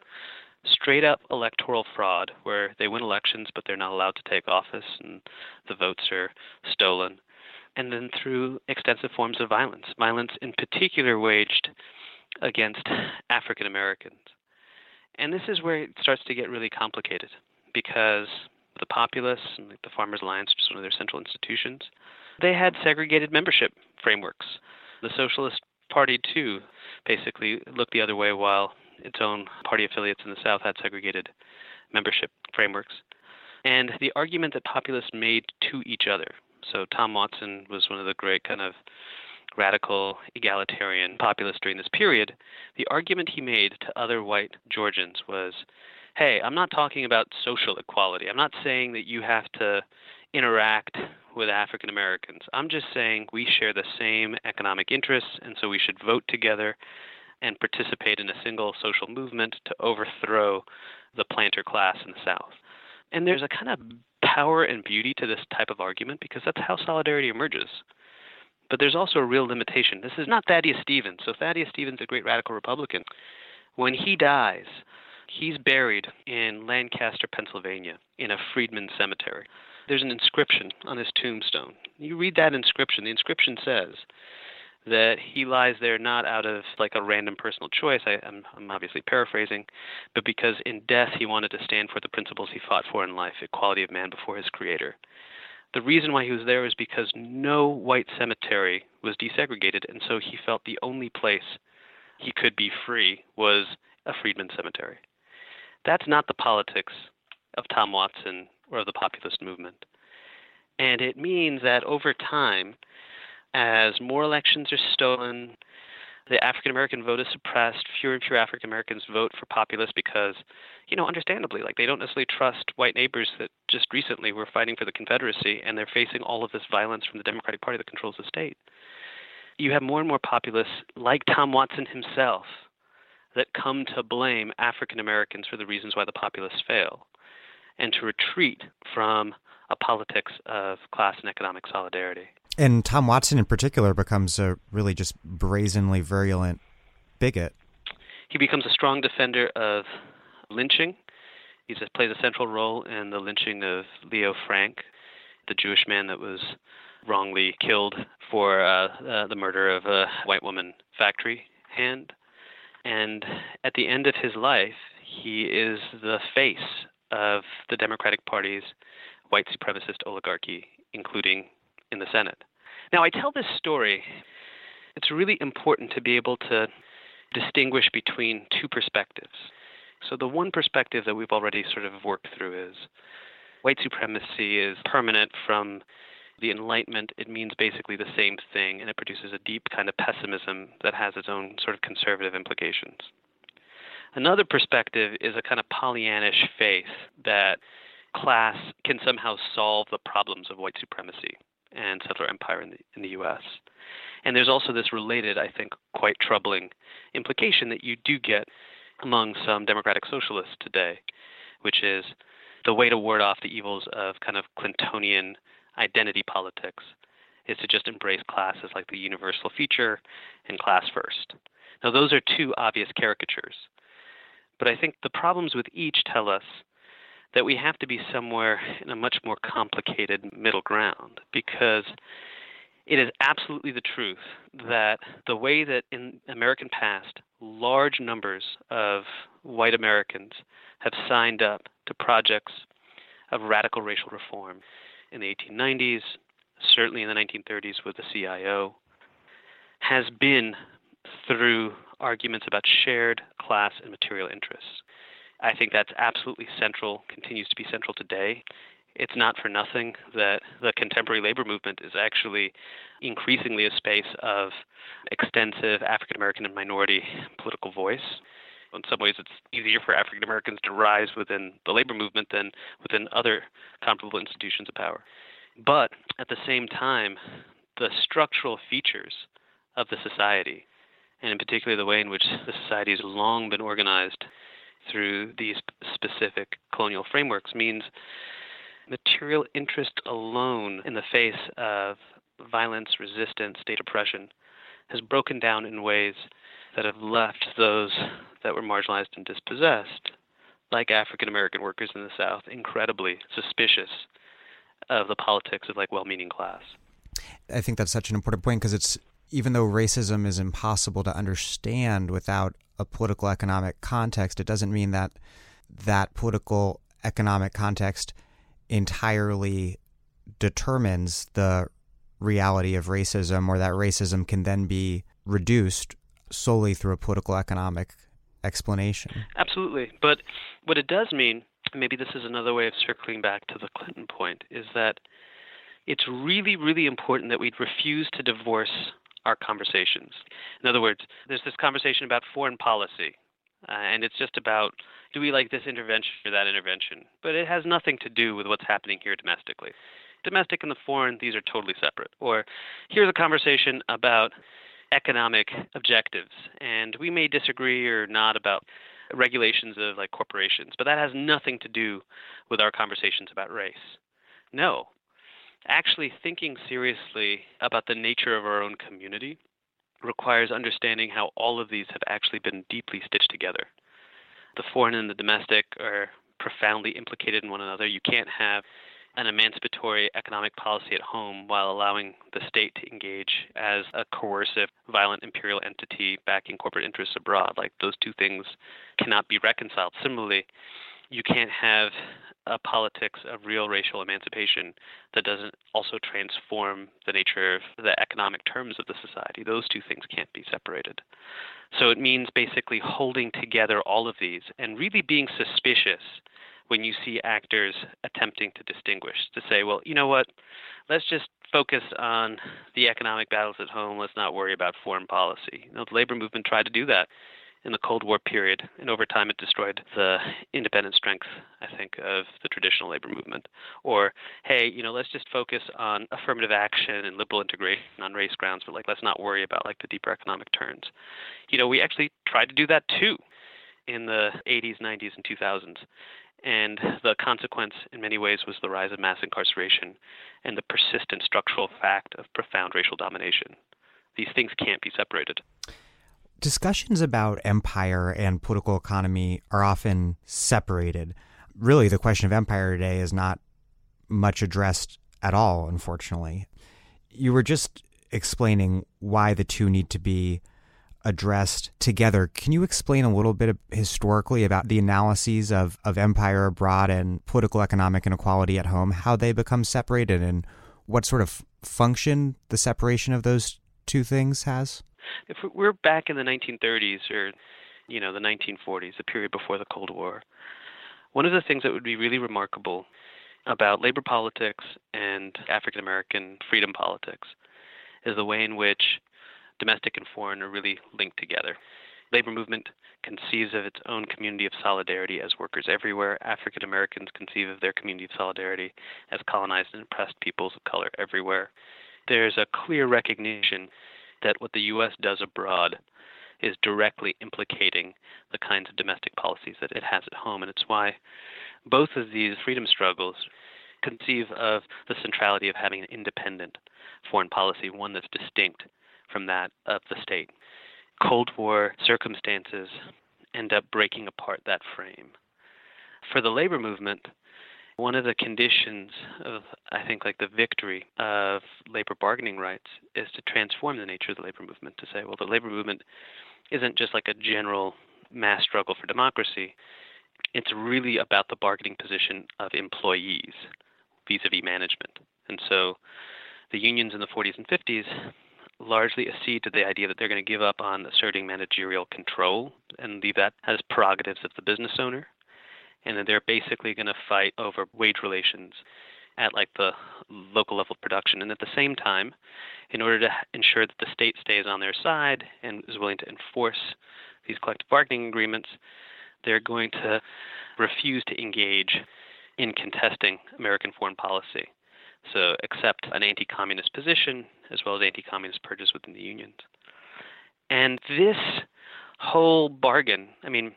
straight-up electoral fraud, where they win elections, but they're not allowed to take office, and the votes are stolen. And then through extensive forms of violence, violence in particular waged against African Americans. And this is where it starts to get really complicated, because the populace and the Farmers Alliance, which is one of their central institutions, they had segregated membership frameworks. The Socialist Party, too, basically looked the other way while its own party affiliates in the South had segregated membership frameworks. And the argument that populists made to each other. So Tom Watson was one of the great kind of radical, egalitarian populists during this period. The argument he made to other white Georgians was, hey, I'm not talking about social equality. I'm not saying that you have to interact with African Americans. I'm just saying we share the same economic interests, and so we should vote together and participate in a single social movement to overthrow the planter class in the South. And there's a kind of power and beauty to this type of argument, because that's how solidarity emerges. But there's also a real limitation. This is not Thaddeus Stevens. So Thaddeus Stevens, a great radical Republican, when he dies, he's buried in Lancaster, Pennsylvania, in a freedman's cemetery. There's an inscription on his tombstone. You read that inscription. The inscription says that he lies there not out of like a random personal choice, I'm obviously paraphrasing, but because in death he wanted to stand for the principles he fought for in life, equality of man before his creator. The reason why he was there was because no white cemetery was desegregated, and so he felt the only place he could be free was a freedman's cemetery. That's not the politics of Tom Watson or of the populist movement. And it means that over time, as more elections are stolen, the African-American vote is suppressed, fewer and fewer African-Americans vote for populists because, understandably, like they don't necessarily trust white neighbors that just recently were fighting for the Confederacy, and they're facing all of this violence from the Democratic Party that controls the state. You have more and more populists like Tom Watson himself that come to blame African-Americans for the reasons why the populists fail, and to retreat from a politics of class and economic solidarity. And Tom Watson in particular becomes a really just brazenly virulent bigot. He becomes a strong defender of lynching. He plays a central role in the lynching of Leo Frank, the Jewish man that was wrongly killed for the murder of a white woman factory hand. And at the end of his life, He is the face of the Democratic Party's white supremacist oligarchy, including in the Senate. Now, I tell this story. It's really important to be able to distinguish between two perspectives. So the one perspective that we've already sort of worked through is white supremacy is permanent from the Enlightenment. It means basically the same thing, and it produces a deep kind of pessimism that has its own sort of conservative implications. Another perspective is a kind of Pollyannish faith that class can somehow solve the problems of white supremacy and settler empire in the U.S. And there's also this related, I think, quite troubling implication that you do get among some democratic socialists today, which is the way to ward off the evils of kind of Clintonian identity politics is to just embrace class as like the universal feature and class first. Now, those are two obvious caricatures, but I think the problems with each tell us that we have to be somewhere in a much more complicated middle ground, because it is absolutely the truth that the way that in American past, large numbers of white Americans have signed up to projects of radical racial reform in the 1890s, certainly in the 1930s with the CIO, has been through arguments about shared class and material interests. I think that's absolutely central, continues to be central today. It's not for nothing that the contemporary labor movement is actually increasingly a space of extensive African American and minority political voice. In some ways, it's easier for African Americans to rise within the labor movement than within other comparable institutions of power. But at the same time, the structural features of the society, and in particular the way in which the society has long been organized through these specific colonial frameworks, means material interest alone in the face of violence, resistance, state oppression has broken down in ways that have left those that were marginalized and dispossessed, like African American workers in the South, incredibly suspicious of the politics of like well-meaning class. I think that's such an important point, because it's, even though racism is impossible to understand without a political economic context, it doesn't mean that that political economic context entirely determines the reality of racism, or that racism can then be reduced solely through a political economic explanation. Absolutely. But what it does mean, maybe this is another way of circling back to the Clinton point, is that it's really, really important that we refuse to divorce our conversations. In other words, there's this conversation about foreign policy, and it's just about, do we like this intervention or that intervention? But it has nothing to do with what's happening here domestically. Domestic and the foreign, these are totally separate. Or here's a conversation about economic objectives, and we may disagree or not about regulations of like corporations, but that has nothing to do with our conversations about race. No. Actually thinking seriously about the nature of our own community requires understanding how all of these have actually been deeply stitched together. The foreign and the domestic are profoundly implicated in one another. You can't have an emancipatory economic policy at home while allowing the state to engage as a coercive, violent imperial entity backing corporate interests abroad. Like, those two things cannot be reconciled. Similarly, you can't have a politics of real racial emancipation that doesn't also transform the nature of the economic terms of the society. Those two things can't be separated. So it means basically holding together all of these and really being suspicious when you see actors attempting to distinguish, to say, well, you know what, let's just focus on the economic battles at home. Let's not worry about foreign policy. You know, the labor movement tried to do that in the Cold War period, and over time it destroyed the independent strength, I think, of the traditional labor movement. Or, hey, you know, let's just focus on affirmative action and liberal integration on race grounds, but like, let's not worry about like the deeper economic turns. You know, we actually tried to do that too in the 80s, 90s, and 2000s. And the consequence in many ways was the rise of mass incarceration and the persistent structural fact of profound racial domination. These things can't be separated. Discussions about empire and political economy are often separated. Really, the question of empire today is not much addressed at all, unfortunately. You were just explaining why the two need to be addressed together. Can you explain a little bit historically about the analyses of empire abroad and political economic inequality at home, how they become separated, and what sort of function the separation of those two things has? If we're back in the 1930s or, you know, the 1940s, the period before the Cold War, one of the things that would be really remarkable about labor politics and African American freedom politics is the way in which domestic and foreign are really linked together. Labor movement conceives of its own community of solidarity as workers everywhere. African Americans conceive of their community of solidarity as colonized and oppressed peoples of color everywhere. There's a clear recognition that what the U.S. does abroad is directly implicating the kinds of domestic policies that it has at home. And it's why both of these freedom struggles conceive of the centrality of having an independent foreign policy, one that's distinct from that of the state. Cold War circumstances end up breaking apart that frame. For the labor movement, one of the conditions of, I think, like the victory of labor bargaining rights is to transform the nature of the labor movement, to say, well, the labor movement isn't just like a general mass struggle for democracy. It's really about the bargaining position of employees vis-a-vis management. And so the unions in the 40s and 50s largely accede to the idea that they're going to give up on asserting managerial control and leave that as prerogatives of the business owner, and that they're basically going to fight over wage relations at like the local level of production. And at the same time, in order to ensure that the state stays on their side and is willing to enforce these collective bargaining agreements, they're going to refuse to engage in contesting American foreign policy. So accept an anti-communist position as well as anti-communist purges within the unions. And this whole bargain, I mean,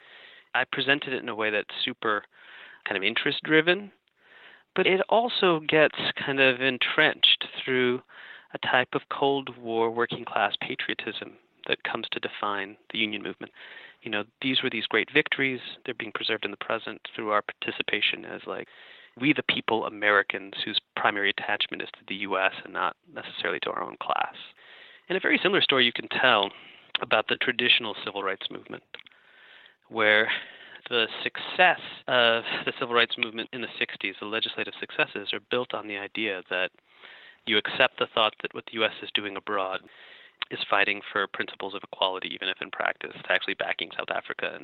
I presented it in a way that's super kind of interest-driven, but it also gets kind of entrenched through a type of Cold War working-class patriotism that comes to define the union movement. You know, these were these great victories. They're being preserved in the present through our participation as like we the people Americans whose primary attachment is to the U.S. and not necessarily to our own class. And a very similar story you can tell about the traditional civil rights movement, where the success of the civil rights movement in the 60s, the legislative successes, are built on the idea that you accept the thought that what the U.S. is doing abroad is fighting for principles of equality, even if in practice it's actually backing South Africa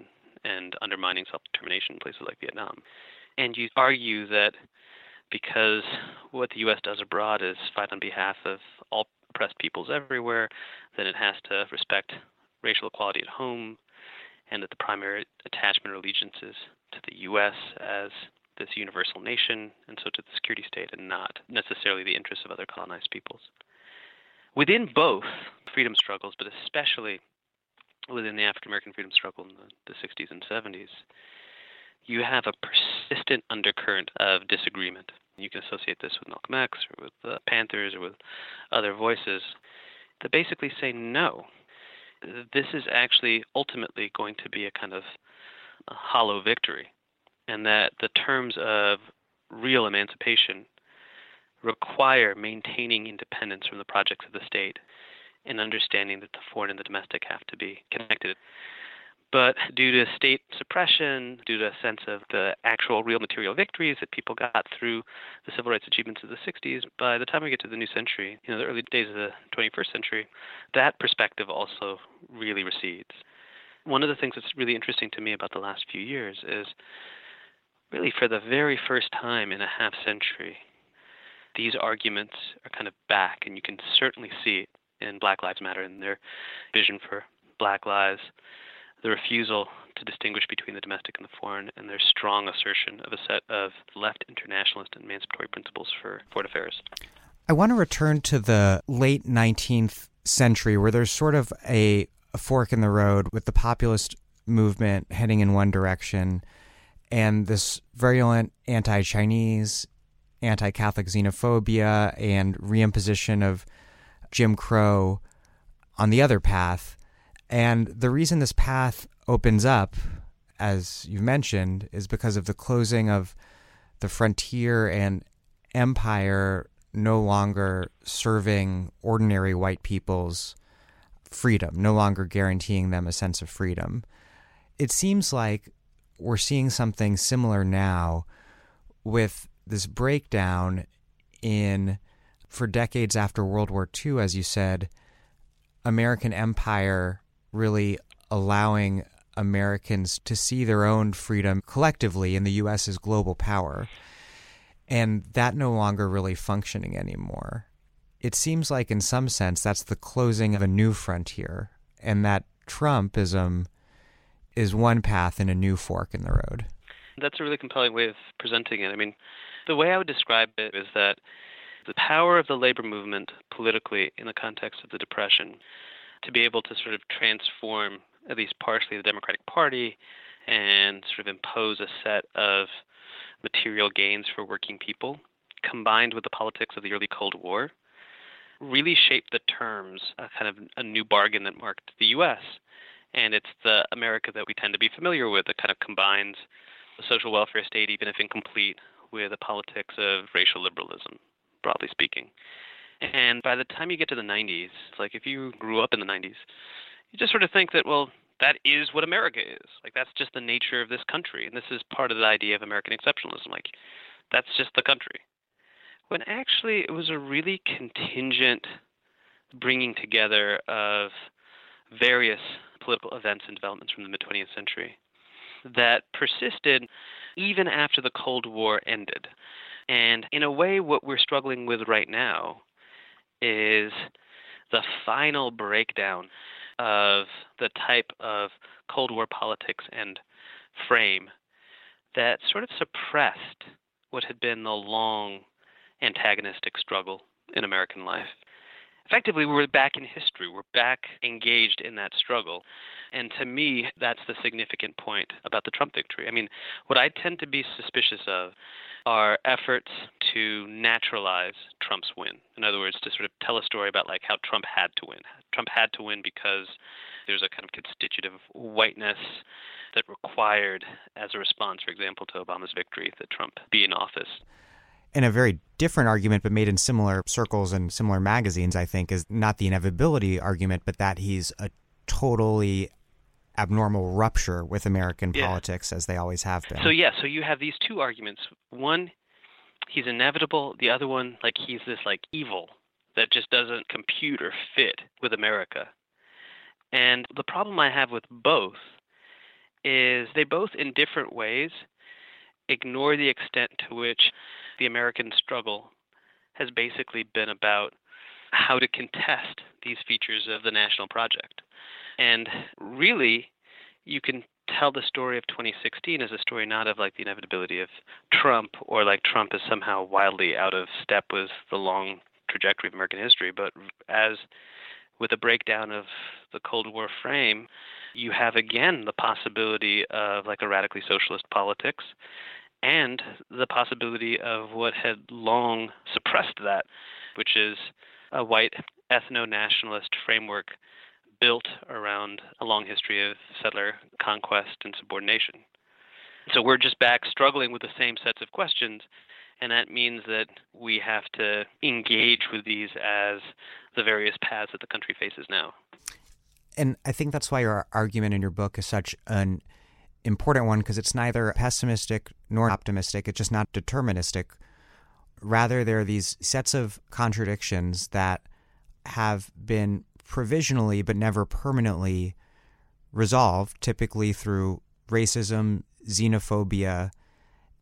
and undermining self-determination in places like Vietnam. And you argue that because what the U.S. does abroad is fight on behalf of all oppressed peoples everywhere, then it has to respect racial equality at home, and that the primary attachment or allegiance is to the U.S. as this universal nation, and so to the security state, and not necessarily the interests of other colonized peoples. Within both freedom struggles, but especially within the African American freedom struggle in the 60s and 70s, you have a persistent undercurrent of disagreement. You can associate this with Malcolm X or with the Panthers or with other voices that basically say, no, this is actually ultimately going to be a kind of a hollow victory, and that the terms of real emancipation require maintaining independence from the projects of the state and understanding that the foreign and the domestic have to be connected. But due to state suppression, due to a sense of the actual real material victories that people got through the civil rights achievements of the 60s, by the time we get to the new century, you know, the early days of the 21st century, that perspective also really recedes. One of the things that's really interesting to me about the last few years is really for the very first time in a half century, these arguments are kind of back, and you can certainly see it in Black Lives Matter and their vision for Black lives, the refusal to distinguish between the domestic and the foreign, and their strong assertion of a set of left internationalist and emancipatory principles for foreign affairs. I want to return to the late 19th century, where there's sort of a fork in the road with the populist movement heading in one direction and this virulent anti-Chinese, anti-Catholic xenophobia and reimposition of Jim Crow on the other path. And the reason this path opens up, as you mentioned, is because of the closing of the frontier and empire no longer serving ordinary white peoples freedom, no longer guaranteeing them a sense of freedom. It seems like we're seeing something similar now with this breakdown in, for decades after World War II, as you said, American empire really allowing Americans to see their own freedom collectively in the U.S.'s global power, and that no longer really functioning anymore. It seems like in some sense that's the closing of a new frontier, and that Trumpism is one path in a new fork in the road. That's a really compelling way of presenting it. I mean, the way I would describe it is that the power of the labor movement politically in the context of the Depression to be able to sort of transform at least partially the Democratic Party and sort of impose a set of material gains for working people, combined with the politics of the early Cold War, really shaped the terms, a kind of a new bargain that marked the U.S. And it's the America that we tend to be familiar with that kind of combines the social welfare state, even if incomplete, with the politics of racial liberalism, broadly speaking. And by the time you get to the 90s, like if you grew up in the 90s, you just sort of think that, well, that is what America is. Like, that's just the nature of this country. And this is part of the idea of American exceptionalism. Like, that's just the country. When actually it was a really contingent bringing together of various political events and developments from the mid-20th century that persisted even after the Cold War ended. And in a way, what we're struggling with right now is the final breakdown of the type of Cold War politics and frame that sort of suppressed what had been the long antagonistic struggle in American life. Effectively, we're back in history. We're back engaged in that struggle. And to me, that's the significant point about the Trump victory. I mean, what I tend to be suspicious of are efforts to naturalize Trump's win. In other words, to sort of tell a story about like how Trump had to win. Trump had to win because there's a kind of constitutive whiteness that required, as a response, for example, to Obama's victory, that Trump be in office. And a very different argument, but made in similar circles and similar magazines, I think, is not the inevitability argument, but that he's a totally abnormal rupture with American politics, as they always have been. So you have these two arguments. One, he's inevitable. The other one, like he's this like evil that just doesn't compute or fit with America. And the problem I have with both is they both, in different ways, ignore the extent to which the American struggle has basically been about how to contest these features of the national project. And really, you can tell the story of 2016 as a story not of like the inevitability of Trump, or like Trump is somehow wildly out of step with the long trajectory of American history, but as with a breakdown of the Cold War frame, you have again the possibility of like a radically socialist politics, and the possibility of what had long suppressed that, which is a white ethno-nationalist framework built around a long history of settler conquest and subordination. So we're just back struggling with the same sets of questions, and that means that we have to engage with these as the various paths that the country faces now. And I think that's why your argument in your book is such an important one, because it's neither pessimistic nor optimistic. It's just not deterministic. Rather, there are these sets of contradictions that have been provisionally but never permanently resolved, typically through racism, xenophobia,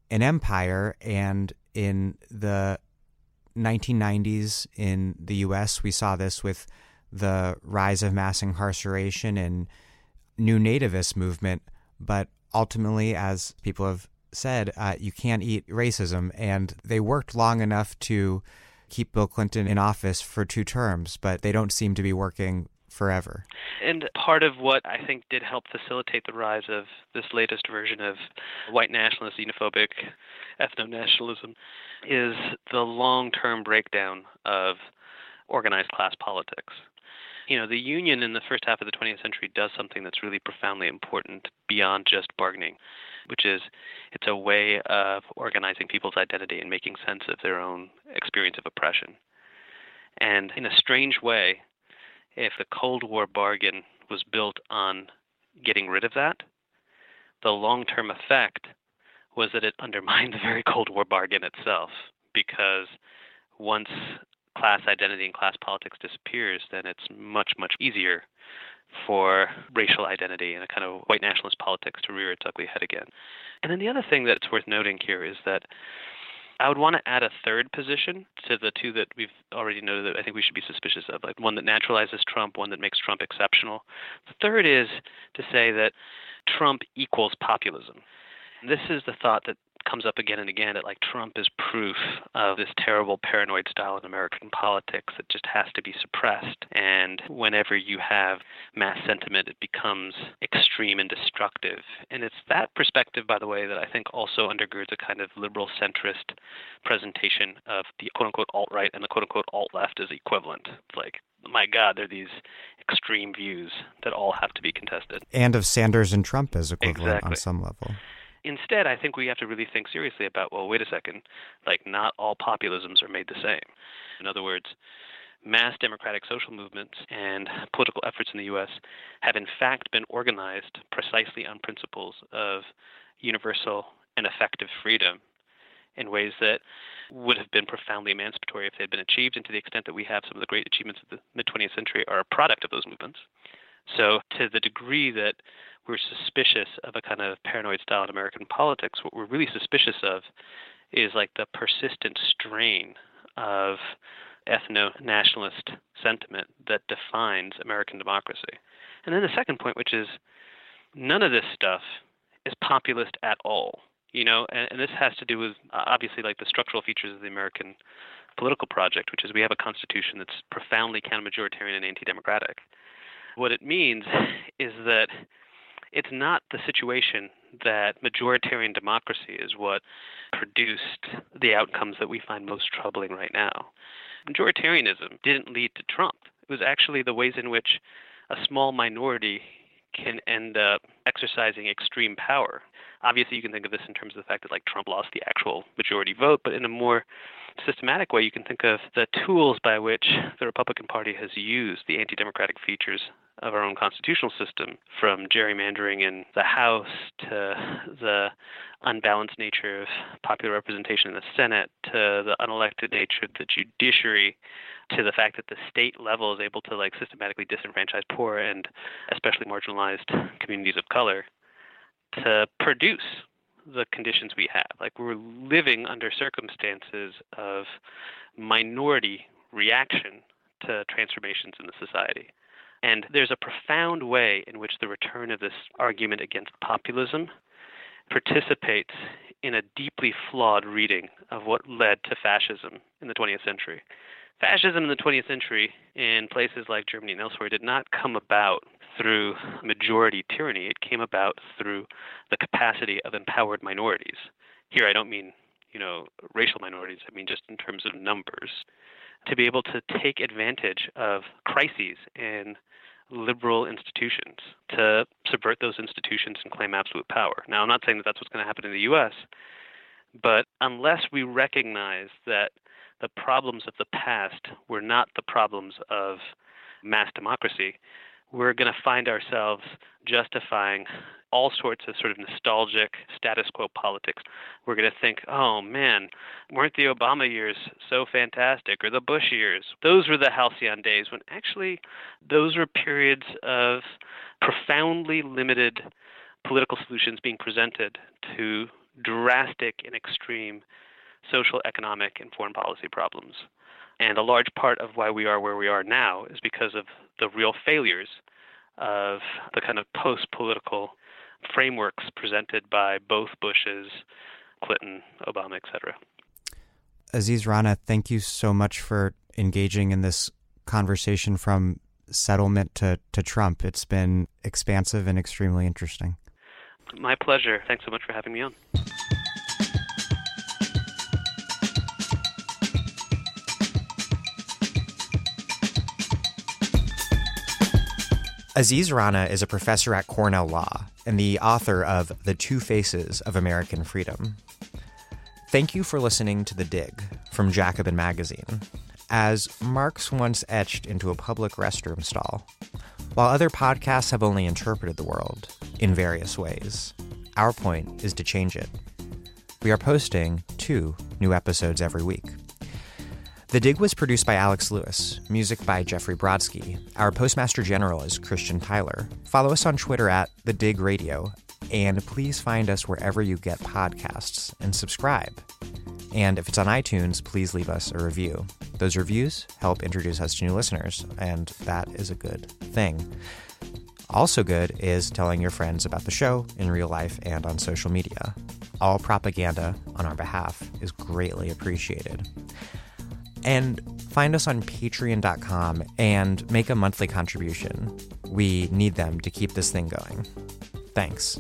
and empire. And in the 1990s in the U.S., we saw this with the rise of mass incarceration and new nativist movement. But ultimately, as people have said, you can't eat racism. And they worked long enough to keep Bill Clinton in office for 2 terms, but they don't seem to be working forever. And part of what I think did help facilitate the rise of this latest version of white nationalist, xenophobic ethno-nationalism is the long-term breakdown of organized class politics. You know, the union in the first half of the 20th century does something that's really profoundly important beyond just bargaining, which is it's a way of organizing people's identity and making sense of their own experience of oppression. And in a strange way, if the Cold War bargain was built on getting rid of that, the long-term effect was that it undermined the very Cold War bargain itself, because once class identity and class politics disappears, then it's much, much easier for racial identity and a kind of white nationalist politics to rear its ugly head again. And then the other thing that's worth noting here is that I would want to add a third position to the two that we've already noted that I think we should be suspicious of, like one that naturalizes Trump, one that makes Trump exceptional. The third is to say that Trump equals populism. This is the thought that comes up again and again, that like Trump is proof of this terrible paranoid style in American politics that just has to be suppressed. And whenever you have mass sentiment, it becomes extreme and destructive. And it's that perspective, by the way, that I think also undergirds a kind of liberal centrist presentation of the quote-unquote alt-right and the quote-unquote alt-left as equivalent. It's like, my God, they're these extreme views that all have to be contested. And of Sanders and Trump as equivalent on some level. Instead, I think we have to really think seriously about, well, wait a second, like not all populisms are made the same. In other words, mass democratic social movements and political efforts in the U.S. have in fact been organized precisely on principles of universal and effective freedom in ways that would have been profoundly emancipatory if they had been achieved. And to the extent that we have some of the great achievements of the mid-20th century are a product of those movements. So to the degree that we're suspicious of a kind of paranoid style in American politics, what we're really suspicious of is like the persistent strain of ethno-nationalist sentiment that defines American democracy. And then the second point, which is none of this stuff is populist at all, you know, and this has to do with obviously like the structural features of the American political project, which is we have a constitution that's profoundly counter-majoritarian and anti-democratic. What it means is that it's not the situation that majoritarian democracy is what produced the outcomes that we find most troubling right now. Majoritarianism didn't lead to Trump. It was actually the ways in which a small minority can end up exercising extreme power. Obviously, you can think of this in terms of the fact that like Trump lost the actual majority vote, but in a more systematic way, you can think of the tools by which the Republican Party has used the anti-democratic features of our own constitutional system, from gerrymandering in the House to the unbalanced nature of popular representation in the Senate to the unelected nature of the judiciary, to the fact that the state level is able to like systematically disenfranchise poor and especially marginalized communities of color to produce the conditions we have. Like we're living under circumstances of minority reaction to transformations in the society. And there's a profound way in which the return of this argument against populism participates in a deeply flawed reading of what led to fascism in the 20th century. Fascism in the 20th century in places like Germany and elsewhere did not come about through majority tyranny. It came about through the capacity of empowered minorities. Here I don't mean, you know, racial minorities. I mean just in terms of numbers. To be able to take advantage of crises in liberal institutions, to subvert those institutions and claim absolute power. Now, I'm not saying that that's what's going to happen in the U.S., but unless we recognize that the problems of the past were not the problems of mass democracy, we're going to find ourselves justifying all sorts of sort of nostalgic status quo politics. We're going to think, oh man, weren't the Obama years so fantastic, or the Bush years? Those were the halcyon days, when actually those were periods of profoundly limited political solutions being presented to drastic and extreme social, economic, and foreign policy problems. And a large part of why we are where we are now is because of the real failures of the kind of post-political frameworks presented by both Bushes, Clinton, Obama, etc. Aziz Rana, thank you so much for engaging in this conversation from settlement to Trump. It's been expansive and extremely interesting. My pleasure. Thanks so much for having me on. Aziz Rana is a professor at Cornell Law and the author of The Two Faces of American Freedom. Thank you for listening to The Dig from Jacobin Magazine. as marks once etched into a public restroom stall. While other podcasts have only interpreted the world in various ways, our point is to change it. We are posting 2 new episodes every week. The Dig was produced by Alex Lewis, music by Jeffrey Brodsky. Our Postmaster General is Christian Tyler. Follow us on Twitter at The Dig Radio, and please find us wherever you get podcasts and subscribe. And if it's on iTunes, please leave us a review. Those reviews help introduce us to new listeners, and that is a good thing. Also good is telling your friends about the show in real life and on social media. All propaganda on our behalf is greatly appreciated. And find us on patreon.com and make a monthly contribution. We need them to keep this thing going. Thanks.